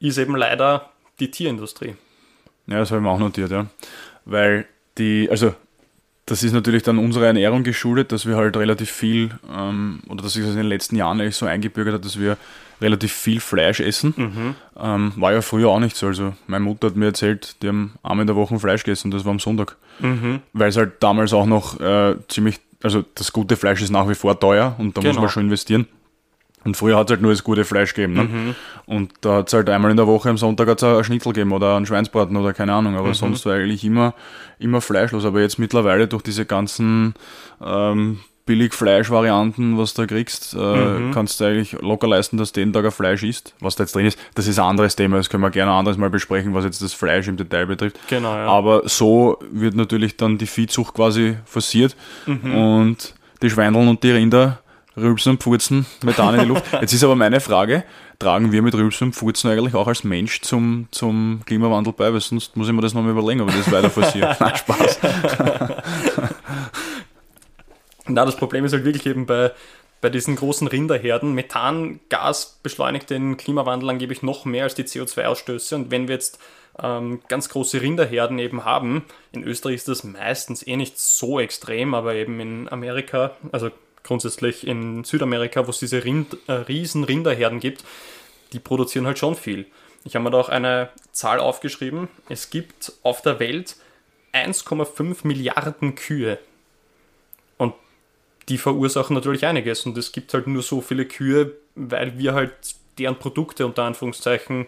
ist eben leider die Tierindustrie. Ja, das habe ich mir auch notiert, ja. Weil die, also das ist natürlich dann unserer Ernährung geschuldet, dass wir halt relativ viel, ähm, oder dass sich das in den letzten Jahren eigentlich so eingebürgert hat, dass wir relativ viel Fleisch essen. Mhm. Ähm, war ja früher auch nicht so. Also meine Mutter hat mir erzählt, die haben einmal in der Woche Fleisch gegessen, das war am Sonntag. Mhm. Weil es halt damals auch noch äh, ziemlich, also das gute Fleisch ist nach wie vor teuer und da genau. muss man schon investieren. Und früher hat es halt nur das gute Fleisch gegeben. Ne? Mhm. Und da hat es halt einmal in der Woche am Sonntag hat's einen Schnitzel gegeben oder einen Schweinsbraten oder keine Ahnung. Aber mhm. sonst war eigentlich immer, immer fleischlos. Aber jetzt mittlerweile durch diese ganzen ähm, Billigfleisch-Varianten, was du da kriegst, äh, mhm. kannst du eigentlich locker leisten, dass du jeden Tag ein Fleisch isst. Was da jetzt drin ist, das ist ein anderes Thema. Das können wir gerne ein anderes Mal besprechen, was jetzt das Fleisch im Detail betrifft. Genau, ja. Aber so wird natürlich dann die Viehzucht quasi forciert. Mhm. Und die Schweineln und die Rinder rülpsen und pfurzen, Methan in die Luft. Jetzt ist aber meine Frage, tragen wir mit rülpsen und pfurzen eigentlich auch als Mensch zum, zum Klimawandel bei? Weil sonst muss ich mir das nochmal überlegen, ob ich das weiter forciere. Nein, Spaß. Na, das Problem ist halt wirklich eben bei, bei diesen großen Rinderherden. Methangas beschleunigt den Klimawandel angeblich noch mehr als die C O zwei Ausstöße. Und wenn wir jetzt ähm, ganz große Rinderherden eben haben, in Österreich ist das meistens eh nicht so extrem, aber eben in Amerika, also grundsätzlich in Südamerika, wo es diese Rind, äh, riesen Rinderherden gibt, die produzieren halt schon viel. Ich habe mir da auch eine Zahl aufgeschrieben. Es gibt auf der Welt eins Komma fünf Milliarden Kühe. Und die verursachen natürlich einiges. Und es gibt halt nur so viele Kühe, weil wir halt deren Produkte unter Anführungszeichen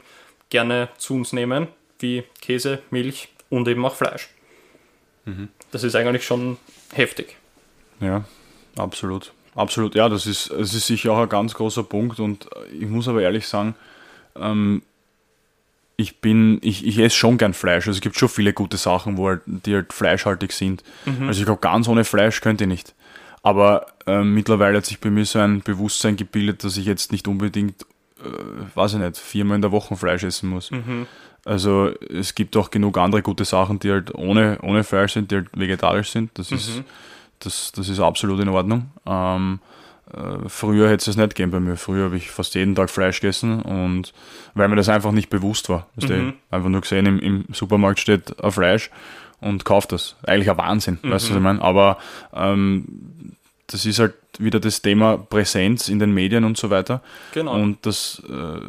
gerne zu uns nehmen, wie Käse, Milch und eben auch Fleisch. Mhm. Das ist eigentlich schon heftig. Ja. Absolut, absolut. Ja, das ist, das ist sicher auch ein ganz großer Punkt und ich muss aber ehrlich sagen, ähm, ich bin, ich, ich esse schon gern Fleisch. Also es gibt schon viele gute Sachen, wo halt, die halt fleischhaltig sind. Mhm. Also ich glaube, ganz ohne Fleisch könnte ich nicht. Aber äh, mittlerweile hat sich bei mir so ein Bewusstsein gebildet, dass ich jetzt nicht unbedingt, äh, weiß ich nicht, viermal in der Woche Fleisch essen muss. Mhm. Also es gibt auch genug andere gute Sachen, die halt ohne, ohne Fleisch sind, die halt vegetarisch sind. Das mhm. ist... Das, das ist absolut in Ordnung. Ähm, äh, früher hätte es das nicht gegeben bei mir. Früher habe ich fast jeden Tag Fleisch gegessen, und weil mir das einfach nicht bewusst war. Mhm. Einfach nur gesehen, im, im Supermarkt steht ein Fleisch und kauft das. Eigentlich ein Wahnsinn, mhm. weißt du, was ich meine? Aber ähm, das ist halt wieder das Thema Präsenz in den Medien und so weiter. Genau. Und das, äh,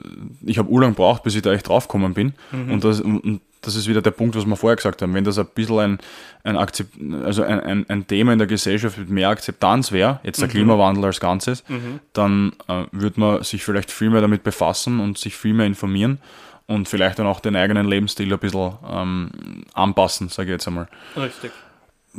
ich habe urlang gebraucht, bis ich da echt drauf gekommen bin. Mhm. Und das... Und, das ist wieder der Punkt, was wir vorher gesagt haben. Wenn das ein bisschen ein, ein, Akzept, also ein, ein, ein Thema in der Gesellschaft mit mehr Akzeptanz wäre, jetzt der mhm. Klimawandel als Ganzes, mhm. dann äh, würde man sich vielleicht viel mehr damit befassen und sich viel mehr informieren und vielleicht dann auch den eigenen Lebensstil ein bisschen ähm, anpassen, sage ich jetzt einmal. Richtig.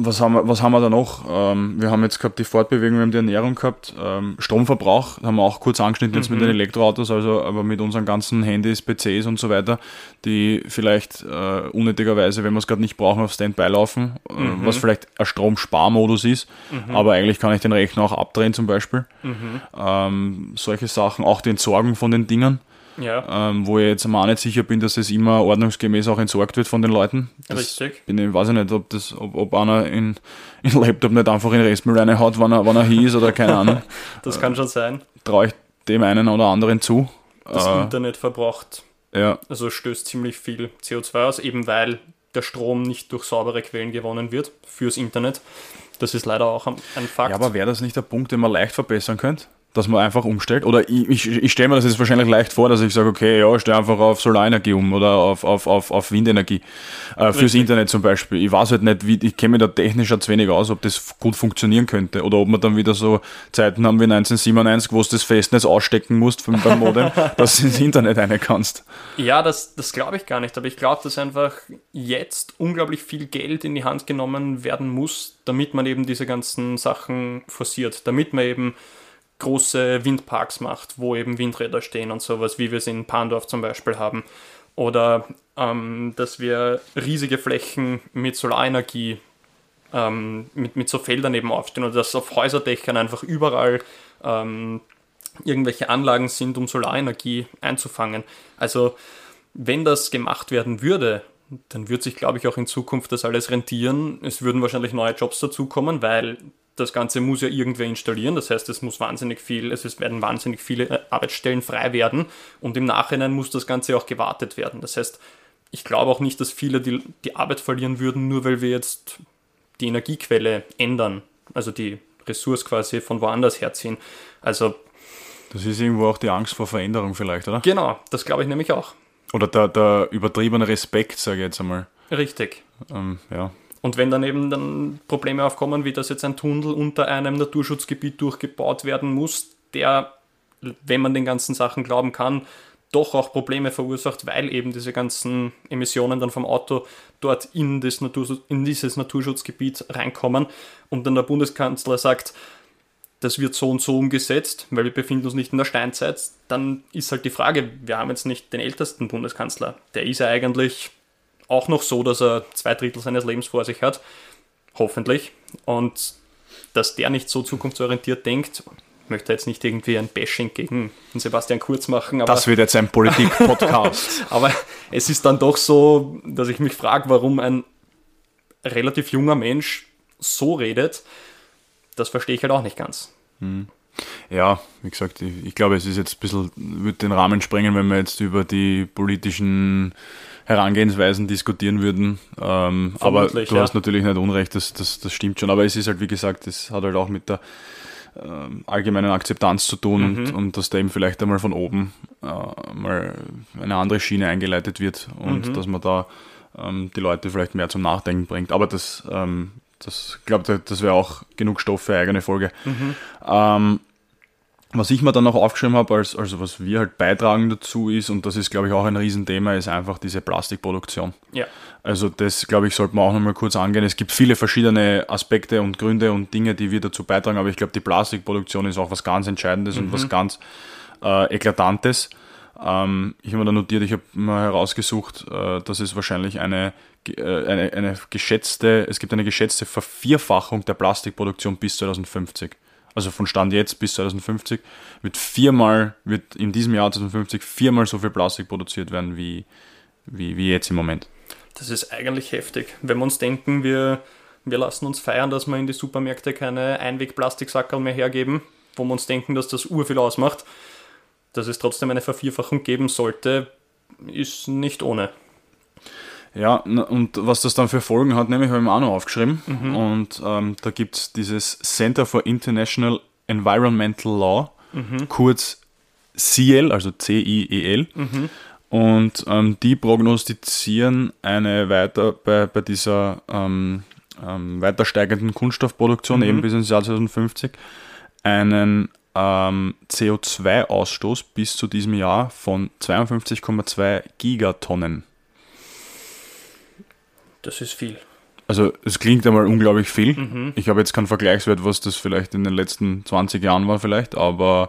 Was haben wir, was haben wir da noch? Ähm, wir haben jetzt gehabt die Fortbewegung, wir haben die Ernährung gehabt, ähm, Stromverbrauch haben wir auch kurz angeschnitten jetzt mhm. mit den Elektroautos, also aber mit unseren ganzen Handys, P Cs und so weiter, die vielleicht äh, unnötigerweise, wenn wir es gerade nicht brauchen, auf Standby laufen, mhm. äh, was vielleicht ein Stromsparmodus ist, mhm. aber eigentlich kann ich den Rechner auch abdrehen zum Beispiel. Mhm. Ähm, solche Sachen, auch die Entsorgung von den Dingern. Ja. Ähm, wo ich jetzt mal auch nicht sicher bin, dass es immer ordnungsgemäß auch entsorgt wird von den Leuten. Das Richtig. Bin ich, weiß ich nicht, ob, das, ob, ob einer in, in Laptop nicht einfach in Restmüll reinhaut, wann er, wann er hier ist oder keine Ahnung. Das kann äh, schon sein. Traue ich dem einen oder anderen zu. Das äh, Internet verbraucht, ja. also stößt ziemlich viel C O zwei aus, eben weil der Strom nicht durch saubere Quellen gewonnen wird fürs Internet. Das ist leider auch ein Fakt. Ja, aber wäre das nicht der Punkt, den man leicht verbessern könnte? dass man einfach umstellt? Oder ich, ich, ich stelle mir das jetzt wahrscheinlich leicht vor, dass ich sage, okay, ja, stell einfach auf Solarenergie um oder auf, auf, auf, auf Windenergie. Äh, fürs Internet zum Beispiel. Ich weiß halt nicht, wie, ich kenne mich da technisch zu wenig aus, ob das gut funktionieren könnte oder ob man dann wieder so Zeiten haben wie neunzehnhundertsiebenundneunzig, wo du das Festnetz ausstecken musst vom, beim Modem, dass du ins Internet rein kannst. Ja, das, das glaube ich gar nicht, aber ich glaube, dass einfach jetzt unglaublich viel Geld in die Hand genommen werden muss, damit man eben diese ganzen Sachen forciert, damit man eben große Windparks macht, wo eben Windräder stehen und sowas, wie wir es in Pandorf zum Beispiel haben. Oder ähm, dass wir riesige Flächen mit Solarenergie, ähm, mit, mit so Feldern eben aufstehen oder dass auf Häuserdächern einfach überall ähm, irgendwelche Anlagen sind, um Solarenergie einzufangen. Also wenn das gemacht werden würde, dann wird sich, glaube ich, auch in Zukunft das alles rentieren. Es würden wahrscheinlich neue Jobs dazukommen, weil das Ganze muss ja irgendwer installieren. Das heißt, es muss wahnsinnig viel, also es werden wahnsinnig viele Arbeitsstellen frei werden und im Nachhinein muss das Ganze auch gewartet werden. Das heißt, ich glaube auch nicht, dass viele die, die Arbeit verlieren würden, nur weil wir jetzt die Energiequelle ändern, also die Ressource quasi von woanders herziehen. Also das ist irgendwo auch die Angst vor Veränderung vielleicht, oder? Genau, das glaube ich nämlich auch. Oder der, der übertriebene Respekt, sage ich jetzt einmal. Richtig. Ähm, ja. Und wenn dann eben dann Probleme aufkommen, wie dass jetzt ein Tunnel unter einem Naturschutzgebiet durchgebaut werden muss, der, wenn man den ganzen Sachen glauben kann, doch auch Probleme verursacht, weil eben diese ganzen Emissionen dann vom Auto dort in, das Natur, in dieses Naturschutzgebiet reinkommen und dann der Bundeskanzler sagt, das wird so und so umgesetzt, weil wir befinden uns nicht in der Steinzeit, dann ist halt die Frage, wir haben jetzt nicht den ältesten Bundeskanzler, der ist ja eigentlich auch noch so, dass er zwei Drittel seines Lebens vor sich hat, hoffentlich, und dass der nicht so zukunftsorientiert denkt, möchte jetzt nicht irgendwie ein Bashing gegen Sebastian Kurz machen. Aber das wird jetzt ein Politik-Podcast. Aber es ist dann doch so, dass ich mich frage, warum ein relativ junger Mensch so redet, das verstehe ich halt auch nicht ganz. Hm. Ja, wie gesagt, ich, ich glaube, es ist jetzt ein bisschen, würde den Rahmen sprengen, wenn wir jetzt über die politischen Herangehensweisen diskutieren würden. Ähm, aber du ja. hast natürlich nicht Unrecht, das, das, das stimmt schon. Aber es ist halt, wie gesagt, es hat halt auch mit der ähm, allgemeinen Akzeptanz zu tun, mhm. und, und dass da eben vielleicht einmal von oben äh, mal eine andere Schiene eingeleitet wird und mhm. dass man da ähm, die Leute vielleicht mehr zum Nachdenken bringt. Aber das, ähm, das glaube, das wäre auch genug Stoff für eine eigene Folge. Mhm. Ähm, Was ich mir dann noch aufgeschrieben habe, als, also was wir halt beitragen dazu ist, und das ist, glaube ich, auch ein Riesenthema, ist einfach diese Plastikproduktion. Ja. Also das, glaube ich, sollte man auch nochmal kurz angehen. Es gibt viele verschiedene Aspekte und Gründe und Dinge, die wir dazu beitragen, aber ich glaube, die Plastikproduktion ist auch was ganz Entscheidendes mhm. und was ganz äh, Eklatantes. Ähm, ich habe mir da notiert, ich habe mal herausgesucht, äh, dass es wahrscheinlich eine, äh, eine, eine geschätzte, es gibt eine geschätzte Vervierfachung der Plastikproduktion bis zweitausendfünfzig. Also von Stand jetzt bis zweitausendfünfzig, wird viermal, wird in diesem Jahr zweitausendfünfzig viermal so viel Plastik produziert werden wie, wie, wie jetzt im Moment. Das ist eigentlich heftig. Wenn wir uns denken, wir, wir lassen uns feiern, dass wir in die Supermärkte keine Einwegplastiksackerl mehr hergeben, wo wir uns denken, dass das urviel ausmacht, dass es trotzdem eine Vervierfachung geben sollte, ist nicht ohne. Ja, und was das dann für Folgen hat, nämlich habe ich mir auch noch aufgeschrieben. Mhm. Und ähm, da gibt es dieses Center for International Environmental Law, mhm. kurz C I E L, also C I E L. Mhm. Und ähm, die prognostizieren eine weiter bei, bei dieser ähm, ähm, weiter steigenden Kunststoffproduktion, mhm. eben bis ins Jahr zweitausendfünfzig, einen ähm, C O zwei Ausstoß bis zu diesem Jahr von zweiundfünfzig Komma zwei Gigatonnen. Das ist viel. Also es klingt einmal unglaublich viel. Mhm. Ich habe jetzt keinen Vergleichswert, was das vielleicht in den letzten zwanzig Jahren war vielleicht, aber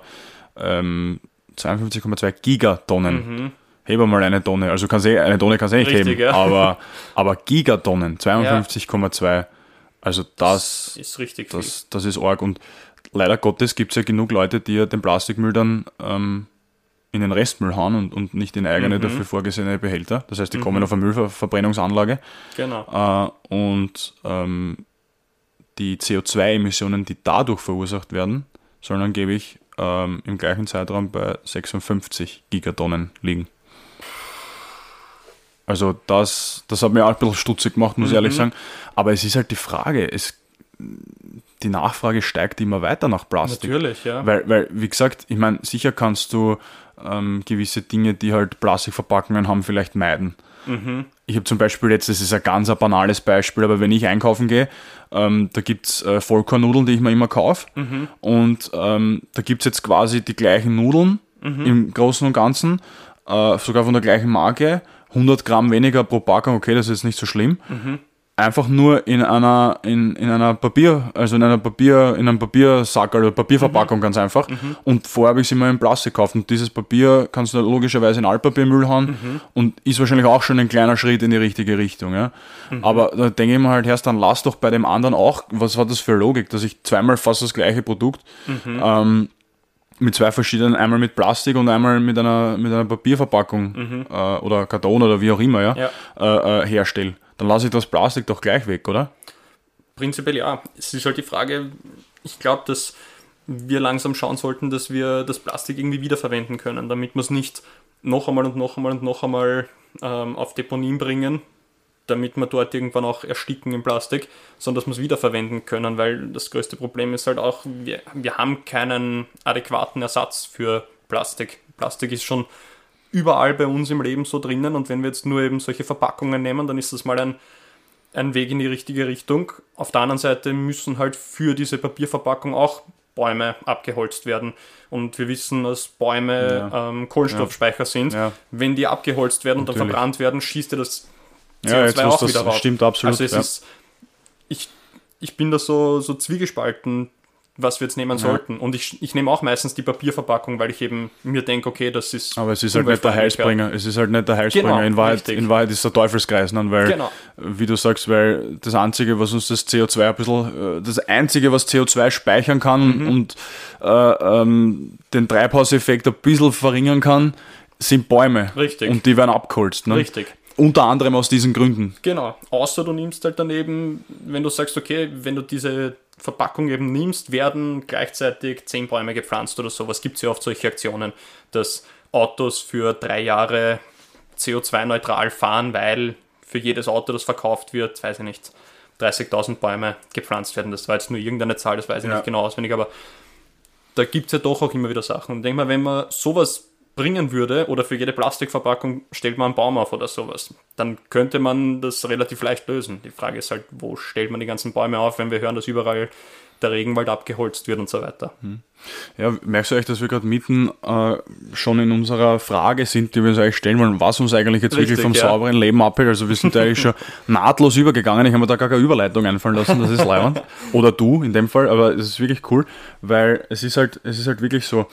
ähm, zweiundfünfzig Komma zwei Gigatonnen. Mhm. Hebe mal eine Tonne. Also kann's eh, eine Tonne kannst du eh nicht heben, ja. aber, aber Gigatonnen, zweiundfünfzig Komma zwei. Ja. Also das, das ist richtig das, viel. Das ist arg. Und leider Gottes gibt es ja genug Leute, die ja den Plastikmüll dann ähm, in den Restmüll hauen und, und nicht in eigene mhm. dafür vorgesehene Behälter. Das heißt, die mhm. kommen auf eine Müllverbrennungsanlage. Genau. Äh, und ähm, die C O zwei Emissionen, die dadurch verursacht werden, sollen angeblich ähm, im gleichen Zeitraum bei sechsundfünfzig Gigatonnen liegen. Also das, das hat mir auch ein bisschen stutzig gemacht, muss mhm. ich ehrlich sagen. Aber es ist halt die Frage, es die Nachfrage steigt immer weiter nach Plastik. Natürlich, ja. Weil, weil wie gesagt, ich meine, sicher kannst du ähm, gewisse Dinge, die halt Plastikverpackungen haben, vielleicht meiden. Mhm. Ich habe zum Beispiel jetzt, das ist ein ganz ein banales Beispiel, aber wenn ich einkaufen gehe, ähm, da gibt es äh, Vollkornnudeln, die ich mir immer kaufe. Mhm. Und ähm, da gibt es jetzt quasi die gleichen Nudeln mhm. im Großen und Ganzen, äh, sogar von der gleichen Marke, hundert Gramm weniger pro Packung, okay, das ist nicht so schlimm. Mhm. Einfach nur in einer in, in einer Papier, also in einer Papier, in einem Papiersack oder Papierverpackung mhm. ganz einfach. Mhm. Und vorher habe ich es immer in Plastik gekauft. Und dieses Papier kannst du logischerweise in Altpapiermüll hauen mhm. und ist wahrscheinlich auch schon ein kleiner Schritt in die richtige Richtung. Ja? Mhm. Aber da denke ich mir halt, erst dann lass doch bei dem anderen auch, was hat das für Logik, dass ich zweimal fast das gleiche Produkt mhm. ähm, mit zwei verschiedenen, einmal mit Plastik und einmal mit einer mit einer Papierverpackung mhm. äh, oder Karton oder wie auch immer ja, ja. Äh, äh, herstelle. Dann lasse ich das Plastik doch gleich weg, oder? Prinzipiell ja. Es ist halt die Frage, ich glaube, dass wir langsam schauen sollten, dass wir das Plastik irgendwie wiederverwenden können, damit wir es nicht noch einmal und noch einmal und noch einmal ähm, auf Deponien bringen, damit wir dort irgendwann auch ersticken im Plastik, sondern dass wir es wiederverwenden können, weil das größte Problem ist halt auch, wir, wir haben keinen adäquaten Ersatz für Plastik. Plastik ist schon überall bei uns im Leben so drinnen und wenn wir jetzt nur eben solche Verpackungen nehmen, dann ist das mal ein, ein Weg in die richtige Richtung. Auf der anderen Seite müssen halt für diese Papierverpackung auch Bäume abgeholzt werden und wir wissen, dass Bäume ja. ähm, Kohlenstoffspeicher ja. sind. Ja. Wenn die abgeholzt werden Natürlich. und dann verbrannt werden, schießt dir das C O zwei ja, jetzt auch das wieder raus. Stimmt absolut. Also es ja. ist, ich, ich bin da so, so zwiegespalten, was wir jetzt nehmen ja. sollten. Und ich, ich nehme auch meistens die Papierverpackung, weil ich eben mir denke, okay, das ist... Aber es ist halt nicht der Heilsbringer. Es ist halt nicht der Heilsbringer. Genau, in, Wahrheit, in Wahrheit ist der Teufelskreis, ne? Weil, genau. wie du sagst, weil das Einzige, was uns das C O zwei ein bisschen... Das Einzige, was C O zwei speichern kann mhm. und äh, ähm, den Treibhauseffekt ein bisschen verringern kann, sind Bäume. Richtig. Und die werden abgeholzt. Ne? Richtig. Unter anderem aus diesen Gründen. Genau. Außer du nimmst halt daneben, wenn du sagst, okay, wenn du diese... Verpackung eben nimmst, werden gleichzeitig zehn Bäume gepflanzt oder sowas. Gibt es ja oft solche Aktionen, dass Autos für drei Jahre C O zwei neutral fahren, weil für jedes Auto, das verkauft wird, weiß ich nicht, dreißigtausend Bäume gepflanzt werden. Das war jetzt nur irgendeine Zahl, das weiß ich ja. nicht genau auswendig, aber da gibt es ja doch auch immer wieder Sachen. Und denk mal, wenn man sowas bringen würde oder für jede Plastikverpackung stellt man einen Baum auf oder sowas, dann könnte man das relativ leicht lösen. Die Frage ist halt, wo stellt man die ganzen Bäume auf, wenn wir hören, dass überall der Regenwald abgeholzt wird und so weiter. Hm. Ja, merkst du euch, dass wir gerade mitten äh, schon in unserer Frage sind, die wir uns eigentlich stellen wollen, was uns eigentlich jetzt Richtig, wirklich vom ja. sauberen Leben abhält? Also wir sind da eigentlich schon nahtlos übergegangen. Ich habe mir da gar keine Überleitung einfallen lassen, das ist leiwand. Oder du in dem Fall, aber es ist wirklich cool, weil es ist halt, es ist halt wirklich so,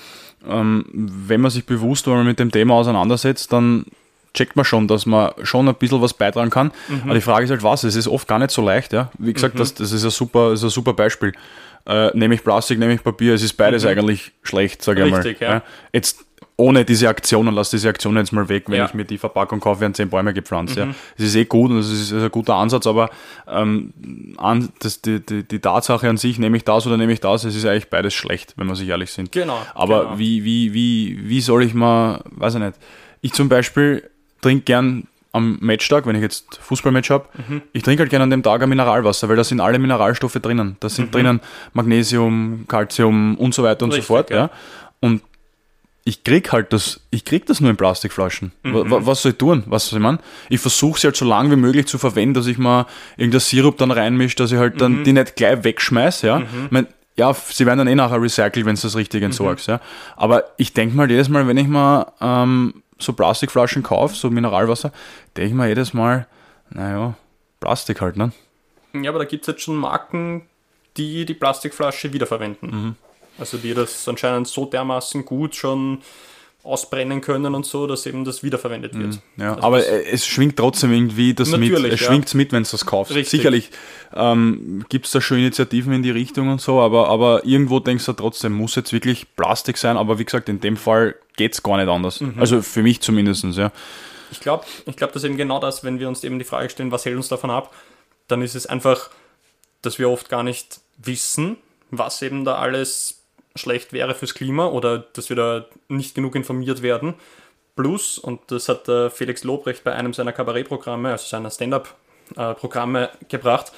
wenn man sich bewusst wenn man mit dem Thema auseinandersetzt, dann checkt man schon, dass man schon ein bisschen was beitragen kann. Mhm. Aber die Frage ist halt was, es ist oft gar nicht so leicht. Ja? Wie gesagt, mhm. das, das ist ein super, ist ein super Beispiel. Äh, nehme ich Plastik, nehme ich Papier, es ist beides mhm. eigentlich schlecht, sage ich mal. Richtig, ja. ja? Jetzt ohne diese Aktion und lass diese Aktion jetzt mal weg, wenn ja. ich mir die Verpackung kaufe, werden zehn Bäume gepflanzt. Mhm. Ja. Es ist eh gut und es ist ein guter Ansatz, aber ähm, an, das, die, die, die Tatsache an sich, nehme ich das oder nehme ich das, es ist eigentlich beides schlecht, wenn wir sich ehrlich sind. Genau. Aber genau. Wie, wie, wie, wie soll ich mal, weiß ich nicht, ich zum Beispiel trinke gern am Matchtag, wenn ich jetzt Fußballmatch habe, mhm. ich trinke halt gerne an dem Tag ein Mineralwasser, weil da sind alle Mineralstoffe drinnen. Da sind mhm. drinnen Magnesium, Calcium und so weiter und Richtig, so fort. Ja. Ja. Und ich krieg halt das, ich krieg das nur in Plastikflaschen. Mhm. Was, was soll ich tun? Was soll ich machen? Ich versuche sie halt so lange wie möglich zu verwenden, dass ich mal irgendein Sirup dann reinmische, dass ich halt dann mhm. die nicht gleich wegschmeiße. Ja? Mhm. Ich mein, ja, sie werden dann eh nachher recycelt, wenn du das richtig entsorgst. Mhm. Ja? Aber ich denke mal jedes Mal, wenn ich mal ähm, so Plastikflaschen kaufe, so Mineralwasser, denke ich mir jedes Mal, naja, Plastik halt, ne? Ja, aber da gibt es jetzt schon Marken, die die Plastikflasche wiederverwenden. Mhm. Also die das anscheinend so dermaßen gut schon ausbrennen können und so, dass eben das wiederverwendet wird. Mm, ja, also aber es schwingt trotzdem irgendwie das mit. Es ja. schwingt mit, wenn du das kaufst. Richtig. Sicherlich ähm, gibt es da schon Initiativen in die Richtung und so, aber, aber irgendwo denkst du trotzdem, muss jetzt wirklich Plastik sein, aber wie gesagt, in dem Fall geht es gar nicht anders. Mhm. Also für mich zumindest, ja. Ich glaube, ich glaub, dass eben genau das, wenn wir uns eben die Frage stellen, was hält uns davon ab, dann ist es einfach, dass wir oft gar nicht wissen, was eben da alles schlecht wäre fürs Klima oder dass wir da nicht genug informiert werden. Plus, und das hat äh, Felix Lobrecht bei einem seiner Kabarettprogramme, also seiner Stand-up-Programme äh, gebracht, hat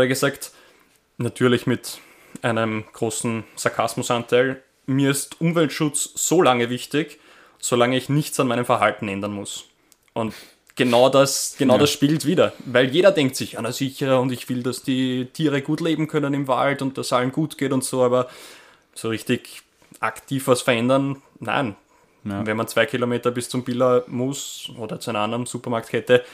er gesagt, natürlich mit mit einem großen Sarkasmusanteil: Mir ist Umweltschutz so lange wichtig, solange ich nichts an meinem Verhalten ändern muss. Und genau das, genau ja. das spiegelt wieder, weil jeder denkt sich, ah, na sicher, und ich will, dass die Tiere gut leben können im Wald und dass allen gut geht und so, aber so richtig aktiv was verändern, nein. Ja. Wenn man zwei Kilometer bis zum Billa muss oder zu einer anderen Supermarktkette,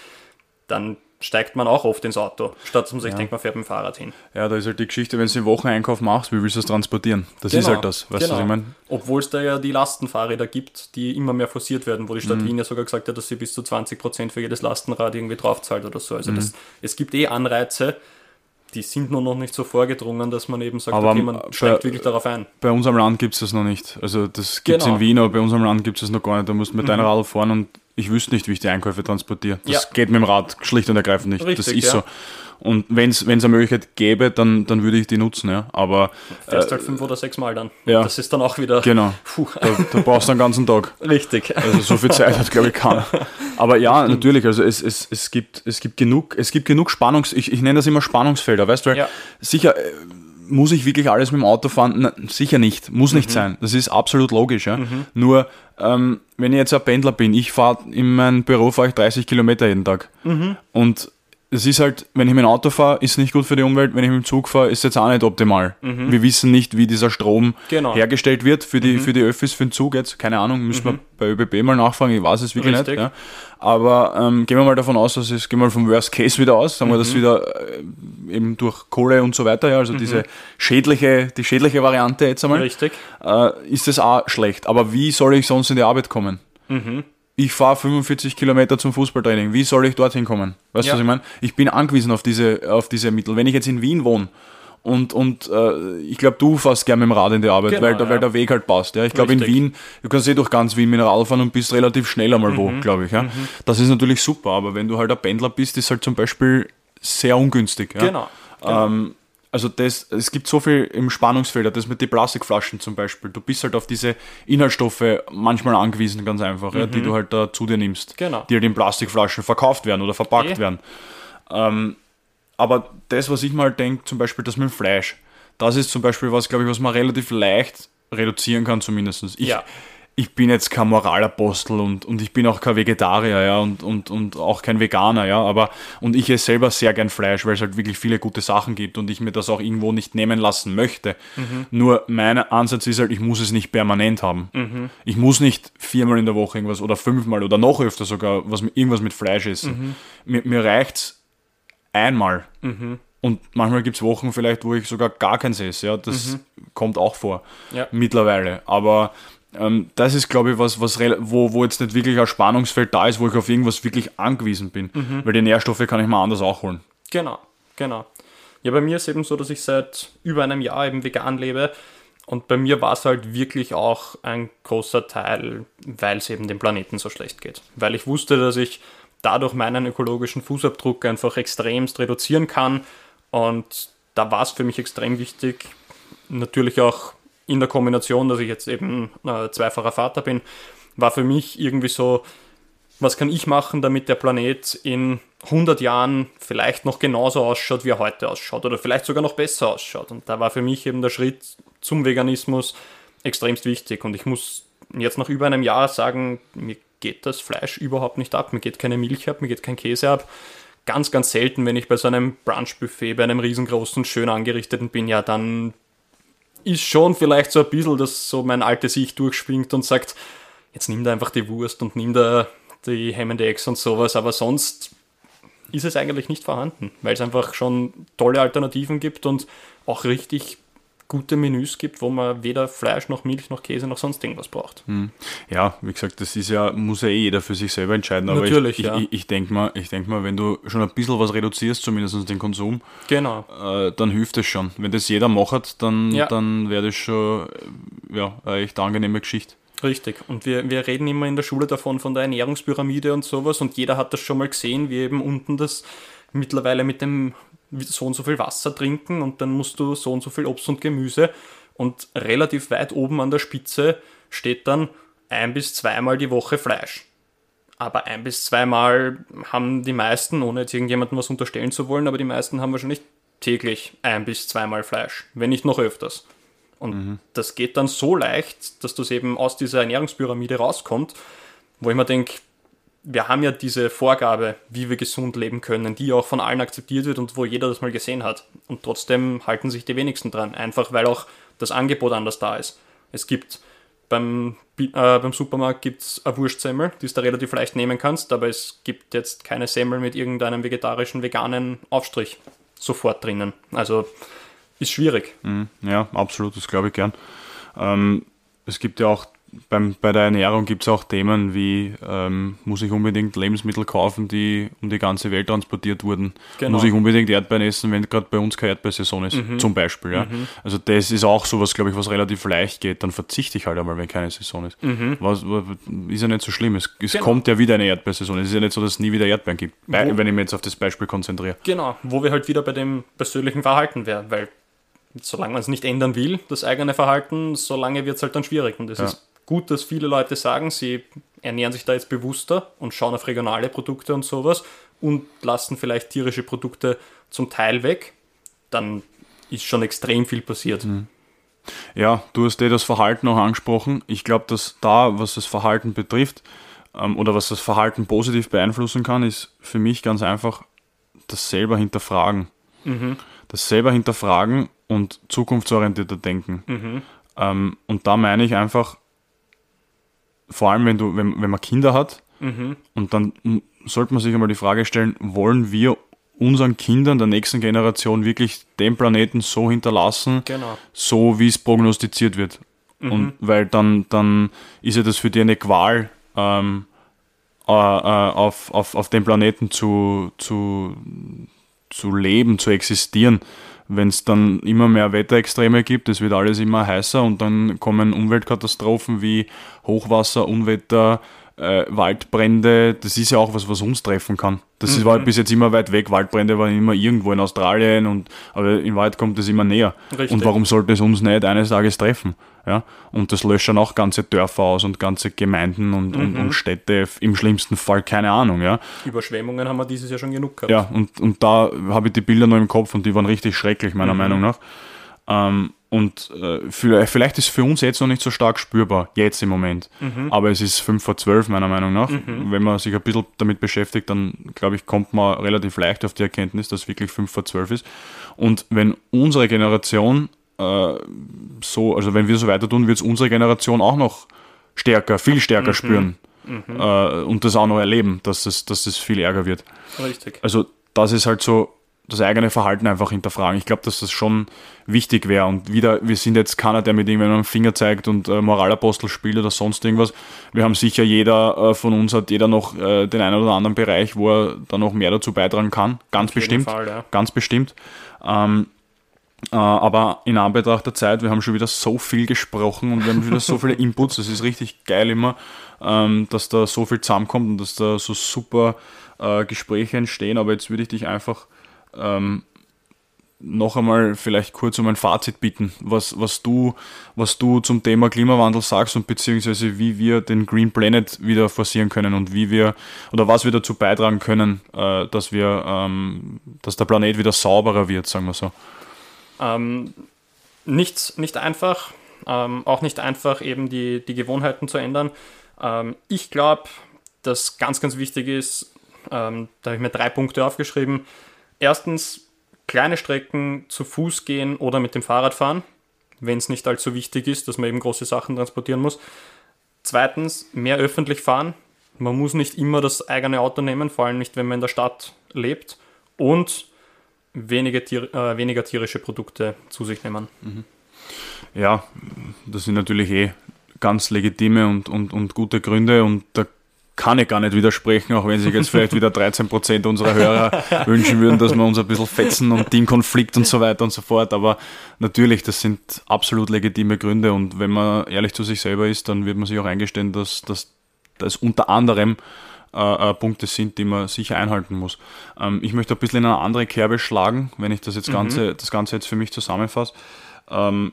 dann steigt man auch oft ins Auto, statt dass man sich ja. denkt, man fährt mit dem Fahrrad hin. Ja, da ist halt die Geschichte, wenn du den Wocheneinkauf machst, wie willst du das transportieren? Das genau. ist halt das, weißt du, genau. was ich meine? Obwohl es da ja die Lastenfahrräder gibt, die immer mehr forciert werden, wo die Stadt mhm. Wien ja sogar gesagt hat, dass sie bis zu zwanzig Prozent für jedes Lastenrad irgendwie draufzahlt oder so. Also mhm. das, es gibt eh Anreize, die sind nur noch nicht so vorgedrungen, dass man eben sagt, aber okay, man steigt bei, wirklich darauf ein. Bei uns am Land gibt es das noch nicht. Also das gibt es genau. in Wien, aber bei uns am Land gibt es das noch gar nicht. Da musst du mit mhm. deinem Radl fahren und ich wüsste nicht, wie ich die Einkäufe transportiere. Das ja. geht mit dem Rad schlicht und ergreifend nicht. Richtig, das ist ja. so. Und wenn es eine Möglichkeit gäbe, dann, dann würde ich die nutzen. Ja. Aber fährst äh, halt fünf oder sechs Mal dann. Ja. Das ist dann auch wieder... Genau, puh. Da, da brauchst du einen ganzen Tag. Richtig. Also so viel Zeit hat, glaube ich, keiner. Aber ja, natürlich, also es, es, es, gibt, es, gibt, genug, es gibt genug Spannungs... Ich, ich nenne das immer Spannungsfelder, weißt du? Ja. Sicher... Äh, muss ich wirklich alles mit dem Auto fahren? Na, sicher nicht. Muss nicht mhm. sein. Das ist absolut logisch. Ja? Mhm. Nur, ähm, wenn ich jetzt ein Pendler bin, ich fahre in mein Büro fahre ich dreißig Kilometer jeden Tag. Mhm. Und es ist halt, wenn ich mit dem Auto fahre, ist nicht gut für die Umwelt. Wenn ich mit dem Zug fahre, ist jetzt auch nicht optimal. Mhm. Wir wissen nicht, wie dieser Strom genau. hergestellt wird für die, mhm. für die Öffis, für den Zug jetzt. Keine Ahnung, müssen mhm. wir bei ÖBB mal nachfragen. Ich weiß es wirklich Richtig. nicht. Ja? Aber ähm, gehen wir mal davon aus, dass es, gehen wir mal vom Worst Case wieder aus, sagen wir mhm. das wieder äh, eben durch Kohle und so weiter, ja, also mhm. diese schädliche, die schädliche Variante jetzt einmal, Richtig. Äh, ist das auch schlecht. Aber wie soll ich sonst in die Arbeit kommen? Mhm. Ich fahre fünfundvierzig Kilometer zum Fußballtraining, wie soll ich dorthin kommen? Weißt du, ja. was ich meine? Ich bin angewiesen auf diese, auf diese Mittel. Wenn ich jetzt in Wien wohne, Und, und äh, ich glaube, du fährst gerne mit dem Rad in die Arbeit, genau, weil, ja. weil der Weg halt passt. Ja? Ich glaube, in Wien, du kannst eh durch ganz Wien mit dem Rad fahren und bist relativ schnell einmal mhm. wo, glaube ich. Ja? Mhm. Das ist natürlich super, aber wenn du halt ein Pendler bist, ist halt zum Beispiel sehr ungünstig. Ja? Genau. genau. Ähm, also das, es gibt so viel im Spannungsfeld, das mit den Plastikflaschen zum Beispiel. Du bist halt auf diese Inhaltsstoffe manchmal angewiesen, ganz einfach, mhm. ja? die du halt da zu dir nimmst, genau. die halt in Plastikflaschen verkauft werden oder verpackt e. werden. Ähm, Aber das, was ich mal denke, zum Beispiel das mit dem Fleisch, das ist zum Beispiel was, glaube ich, was man relativ leicht reduzieren kann zumindest. Ich, ja. ich bin jetzt kein Moralapostel und, und ich bin auch kein Vegetarier, ja, und, und, und auch kein Veganer, ja, aber und ich esse selber sehr gern Fleisch, weil es halt wirklich viele gute Sachen gibt und ich mir das auch irgendwo nicht nehmen lassen möchte. Mhm. Nur mein Ansatz ist halt, ich muss es nicht permanent haben. Mhm. Ich muss nicht viermal in der Woche irgendwas oder fünfmal oder noch öfter sogar was, irgendwas mit Fleisch essen. Mhm. Mir, mir reicht's einmal. Mhm. Und manchmal gibt es Wochen vielleicht, wo ich sogar gar keins esse. Ja? Das mhm. kommt auch vor. Ja. Mittlerweile. Aber ähm, das ist, glaube ich, was, was wo, wo jetzt nicht wirklich ein Spannungsfeld da ist, wo ich auf irgendwas wirklich angewiesen bin. Mhm. Weil die Nährstoffe kann ich mir anders auch holen. Genau, genau. Ja, bei mir ist eben so, dass ich seit über einem Jahr eben vegan lebe. Und bei mir war es halt wirklich auch ein großer Teil, weil es eben dem Planeten so schlecht geht. Weil ich wusste, dass ich dadurch meinen ökologischen Fußabdruck einfach extremst reduzieren kann. Und da war es für mich extrem wichtig, natürlich auch in der Kombination, dass ich jetzt eben äh, zweifacher Vater bin, war für mich irgendwie so, was kann ich machen, damit der Planet in hundert Jahren vielleicht noch genauso ausschaut, wie er heute ausschaut oder vielleicht sogar noch besser ausschaut. Und da war für mich eben der Schritt zum Veganismus extremst wichtig. Und ich muss jetzt nach über einem Jahr sagen, mir geht das Fleisch überhaupt nicht ab, mir geht keine Milch ab, mir geht kein Käse ab. Ganz, ganz selten, wenn ich bei so einem Brunchbuffet, bei einem riesengroßen, schön angerichteten bin, ja, dann ist schon vielleicht so ein bisschen, dass so mein altes Ich durchschwingt und sagt, jetzt nimm da einfach die Wurst und nimm da die Ham and Eggs und sowas, aber sonst ist es eigentlich nicht vorhanden, weil es einfach schon tolle Alternativen gibt und auch richtig gute Menüs gibt, wo man weder Fleisch noch Milch noch Käse noch sonst irgendwas braucht. Hm. Ja, wie gesagt, das ist ja, muss ja eh jeder für sich selber entscheiden. Aber Natürlich, ich, ja. ich, ich denke mal, ich denk mal, wenn du schon ein bisschen was reduzierst, zumindest den Konsum, genau. äh, dann hilft das schon. Wenn das jeder macht, dann, ja. dann wäre das schon ja, eine echt angenehme Geschichte. Richtig. Und wir, wir reden immer in der Schule davon, von der Ernährungspyramide und sowas, und jeder hat das schon mal gesehen, wie eben unten das mittlerweile mit dem so und so viel Wasser trinken und dann musst du so und so viel Obst und Gemüse, und relativ weit oben an der Spitze steht dann ein- bis zweimal die Woche Fleisch. Aber ein- bis zweimal haben die meisten, ohne jetzt irgendjemandem was unterstellen zu wollen, aber die meisten haben wahrscheinlich täglich ein- bis zweimal Fleisch, wenn nicht noch öfters. Und mhm. das geht dann so leicht, dass das eben aus dieser Ernährungspyramide rauskommt, wo ich mir denke, wir haben ja diese Vorgabe, wie wir gesund leben können, die auch von allen akzeptiert wird und wo jeder das mal gesehen hat. Und trotzdem halten sich die wenigsten dran, einfach weil auch das Angebot anders da ist. Es gibt beim, äh, beim Supermarkt gibt's eine Wurstsemmel, die du da relativ leicht nehmen kannst, aber es gibt jetzt keine Semmel mit irgendeinem vegetarischen, veganen Aufstrich sofort drinnen. Also ist schwierig. Ja, absolut, das glaube ich gern. Ähm, es gibt ja auch Beim, bei der Ernährung gibt es auch Themen wie, ähm, muss ich unbedingt Lebensmittel kaufen, die um die ganze Welt transportiert wurden? Genau. Muss ich unbedingt Erdbeeren essen, wenn gerade bei uns keine Erdbeersaison ist, mhm. zum Beispiel? Ja? Mhm. Also das ist auch sowas, glaube ich, was relativ leicht geht. Dann verzichte ich halt einmal, wenn keine Saison ist. Mhm. Was, was, ist ja nicht so schlimm. Es, es genau. kommt ja wieder eine Erdbeersaison. Es ist ja nicht so, dass es nie wieder Erdbeeren gibt, bei, wenn ich mich jetzt auf das Beispiel konzentriere. Genau, wo wir halt wieder bei dem persönlichen Verhalten wären, weil solange man es nicht ändern will, das eigene Verhalten, solange wird es halt dann schwierig. Und das ja. ist gut, dass viele Leute sagen, sie ernähren sich da jetzt bewusster und schauen auf regionale Produkte und sowas und lassen vielleicht tierische Produkte zum Teil weg, dann ist schon extrem viel passiert. Ja, du hast eh das Verhalten auch angesprochen. Ich glaube, dass da, was das Verhalten betrifft ähm, oder was das Verhalten positiv beeinflussen kann, ist für mich ganz einfach das selber hinterfragen. Mhm. Das selber hinterfragen und zukunftsorientierter denken. Mhm. Ähm, und da meine ich einfach, vor allem, wenn du, wenn, wenn man Kinder hat, mhm. und dann sollte man sich einmal die Frage stellen, wollen wir unseren Kindern der nächsten Generation wirklich den Planeten so hinterlassen, genau. so wie es prognostiziert wird? Mhm. Und weil dann, dann ist ja das für die eine Qual, ähm, äh, äh, auf, auf, auf dem Planeten zu, zu, zu leben, zu existieren. Wenn es dann immer mehr Wetterextreme gibt, es wird alles immer heißer und dann kommen Umweltkatastrophen wie Hochwasser, Unwetter, äh, Waldbrände. Das ist ja auch was, was uns treffen kann. Das mhm. ist, war bis jetzt immer weit weg. Waldbrände waren immer irgendwo in Australien, und, aber in Wahrheit kommt es immer näher. Richtig. Und warum sollte es uns nicht eines Tages treffen? Ja? Und das löschen auch ganze Dörfer aus und ganze Gemeinden und, mhm. und, und Städte, im schlimmsten Fall, keine Ahnung. Ja? Überschwemmungen haben wir dieses Jahr schon genug gehabt. Ja, und, und da habe ich die Bilder noch im Kopf und die waren richtig schrecklich, meiner mhm. Meinung nach. Ähm, und äh, für, vielleicht ist für uns jetzt noch nicht so stark spürbar, jetzt im Moment. Mhm. Aber es ist fünf vor zwölf, meiner Meinung nach. Mhm. Wenn man sich ein bisschen damit beschäftigt, dann, glaube ich, kommt man relativ leicht auf die Erkenntnis, dass wirklich fünf vor zwölf ist. Und wenn unsere Generation so, also wenn wir so weiter tun, wird es unsere Generation auch noch stärker, viel stärker mhm. spüren mhm. Äh, und das auch noch erleben, dass das, dass das viel ärger wird. Richtig. Also das ist halt so, das eigene Verhalten einfach hinterfragen. Ich glaube, dass das schon wichtig wäre, und wieder, wir sind jetzt keiner, der mit irgendjemandem Finger zeigt und äh, Moralapostel spielt oder sonst irgendwas. Wir haben sicher jeder, äh, von uns hat jeder noch äh, den einen oder anderen Bereich, wo er dann noch mehr dazu beitragen kann. Ganz Auf bestimmt. Jeden Fall, ja. Ganz bestimmt. Ähm, Uh, aber in Anbetracht der Zeit, wir haben schon wieder so viel gesprochen und wir haben wieder so viele Inputs, das ist richtig geil immer, ähm, dass da so viel zusammenkommt und dass da so super äh, Gespräche entstehen. Aber jetzt würde ich dich einfach ähm, noch einmal vielleicht kurz um ein Fazit bitten, was, was, du, was du zum Thema Klimawandel sagst und beziehungsweise wie wir den Green Planet wieder forcieren können und wie wir oder was wir dazu beitragen können, äh, dass wir, ähm, dass der Planet wieder sauberer wird, sagen wir so. Ähm, nichts, nicht einfach, ähm, auch nicht einfach eben die, die Gewohnheiten zu ändern. Ähm, ich glaube, dass ganz, ganz wichtig ist, ähm, da habe ich mir drei Punkte aufgeschrieben. Erstens, kleine Strecken zu Fuß gehen oder mit dem Fahrrad fahren, wenn es nicht allzu wichtig ist, dass man eben große Sachen transportieren muss. Zweitens, mehr öffentlich fahren. Man muss nicht immer das eigene Auto nehmen, vor allem nicht, wenn man in der Stadt lebt. Und Weniger, Tier, äh, weniger tierische Produkte zu sich nehmen. Mhm. Ja, das sind natürlich eh ganz legitime und, und, und gute Gründe, und da kann ich gar nicht widersprechen, auch wenn sich jetzt vielleicht wieder dreizehn Prozent unserer Hörer wünschen würden, dass wir uns ein bisschen fetzen und Teamkonflikt und so weiter und so fort. Aber natürlich, das sind absolut legitime Gründe, und wenn man ehrlich zu sich selber ist, dann wird man sich auch eingestehen, dass das unter anderem Äh, Punkte sind, die man sicher einhalten muss. Ähm, ich möchte ein bisschen in eine andere Kerbe schlagen, wenn ich das jetzt mhm. Ganze, das Ganze jetzt für mich zusammenfasse. Ähm,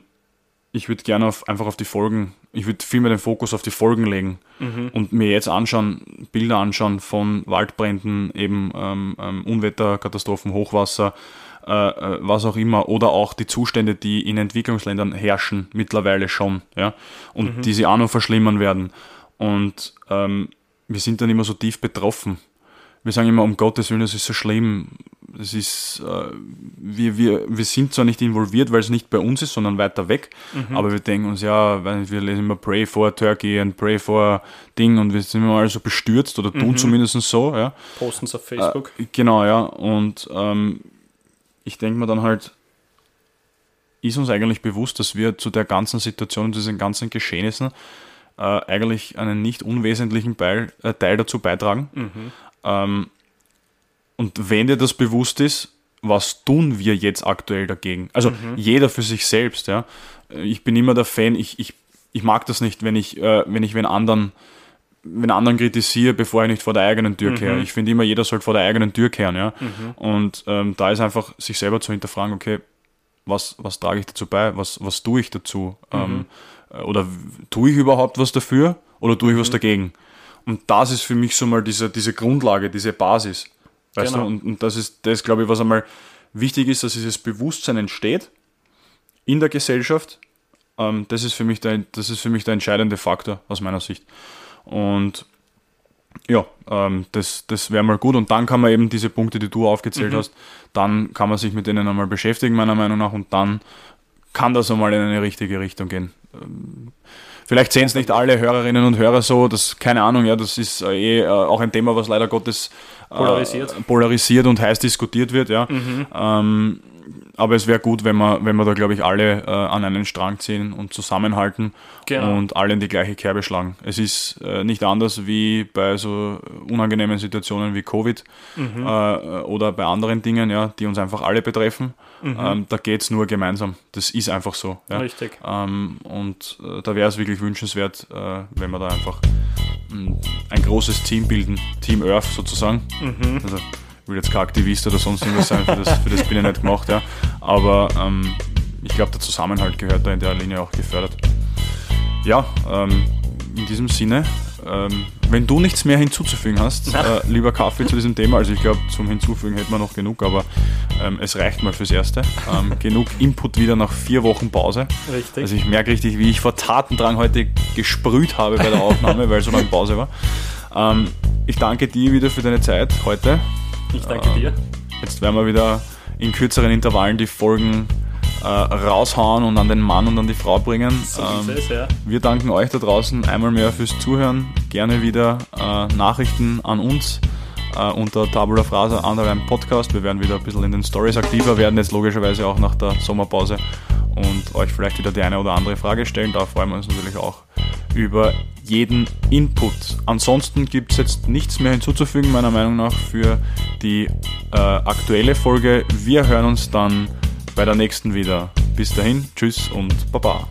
ich würde gerne auf, einfach auf die Folgen, ich würde viel mehr den Fokus auf die Folgen legen mhm. und mir jetzt anschauen, Bilder anschauen von Waldbränden, eben ähm, ähm, Unwetterkatastrophen, Hochwasser, äh, was auch immer, oder auch die Zustände, die in Entwicklungsländern herrschen, mittlerweile schon, ja, und mhm. die sie auch noch verschlimmern werden. Und ähm, wir sind dann immer so tief betroffen. Wir sagen immer, um Gottes Willen, das ist so schlimm. Das ist, äh, wir, wir, wir sind zwar nicht involviert, weil es nicht bei uns ist, sondern weiter weg, mhm. aber wir denken uns, ja, wir lesen immer Pray for Turkey und Pray for Ding und wir sind immer alle so bestürzt oder tun mhm. zumindest so. Ja. Posten es auf Facebook. Äh, genau, ja. Und ähm, ich denke mir dann halt, ist uns eigentlich bewusst, dass wir zu der ganzen Situation, zu diesen ganzen Geschehnissen äh, eigentlich einen nicht unwesentlichen Teil, äh, Teil dazu beitragen. Mhm. Ähm, Und wenn dir das bewusst ist, was tun wir jetzt aktuell dagegen? Also mhm. jeder für sich selbst, ja. Ich bin immer der Fan, ich, ich, ich mag das nicht, wenn ich, äh, wenn ich wenn anderen, wenn anderen kritisiere, bevor ich nicht vor der eigenen Tür mhm. kehre. Ich finde immer, jeder sollte vor der eigenen Tür kehren, ja. Mhm. Und ähm, da ist einfach, sich selber zu hinterfragen, okay, was, was trage ich dazu bei? Was, was tue ich dazu? Mhm. Ähm, oder tue ich überhaupt was dafür? Oder tue ich mhm. was dagegen? Und das ist für mich so mal diese, diese Grundlage, diese Basis. Weißt genau. du, und, und das ist, das glaube ich, was einmal wichtig ist, dass dieses Bewusstsein entsteht in der Gesellschaft. Ähm, das ist für mich der, das ist für mich der entscheidende Faktor aus meiner Sicht. Und ja, ähm, das, das wäre mal gut. Und dann kann man eben diese Punkte, die du aufgezählt mhm. hast, dann kann man sich mit denen einmal beschäftigen, meiner Meinung nach. Und dann kann das einmal in eine richtige Richtung gehen. Ähm, Vielleicht sehen es nicht alle Hörerinnen und Hörer so, das, keine Ahnung, ja, das ist eh äh, auch ein Thema, was leider Gottes äh, polarisiert. polarisiert und heiß diskutiert wird, ja. Mhm. Ähm, aber es wäre gut, wenn wir, wenn wir da, glaube ich, alle äh, an einen Strang ziehen und zusammenhalten genau. und alle in die gleiche Kerbe schlagen. Es ist äh, nicht anders wie bei so unangenehmen Situationen wie Covid mhm. äh, oder bei anderen Dingen, ja, die uns einfach alle betreffen. Mhm. Ähm, da geht es nur gemeinsam. Das ist einfach so. Ja. Richtig. Ähm, und äh, da wäre es wirklich wünschenswert, äh, wenn wir da einfach ein, ein großes Team bilden, Team Earth sozusagen. Mhm. Also, ich will jetzt kein Aktivist oder sonst irgendwas sein, für das, für das bin ich nicht gemacht. Ja. Aber ähm, ich glaube, der Zusammenhalt gehört da in der Linie auch gefördert. Ja, ähm, in diesem Sinne, ähm, wenn du nichts mehr hinzuzufügen hast, äh, lieber Kaffee, zu diesem Thema, also ich glaube, zum Hinzufügen hätten wir noch genug, aber ähm, es reicht mal fürs Erste. Ähm, genug Input wieder nach vier Wochen Pause. Richtig. Also ich merke richtig, wie ich vor Tatendrang heute gesprüht habe bei der Aufnahme, weil so lange Pause war. Ähm, ich danke dir wieder für deine Zeit heute. Ich danke dir. Jetzt werden wir wieder in kürzeren Intervallen die Folgen äh, raushauen und an den Mann und an die Frau bringen. So ähm, ist es, ja. Wir danken euch da draußen einmal mehr fürs Zuhören. Gerne wieder äh, Nachrichten an uns äh, unter Tabula Rasa Underline Podcast. Wir werden wieder ein bisschen in den Stories aktiver werden, jetzt logischerweise auch nach der Sommerpause und euch vielleicht wieder die eine oder andere Frage stellen. Da freuen wir uns natürlich auch über jeden Input. Ansonsten gibt es jetzt nichts mehr hinzuzufügen, meiner Meinung nach, für die äh, aktuelle Folge. Wir hören uns dann bei der nächsten wieder. Bis dahin, tschüss und baba.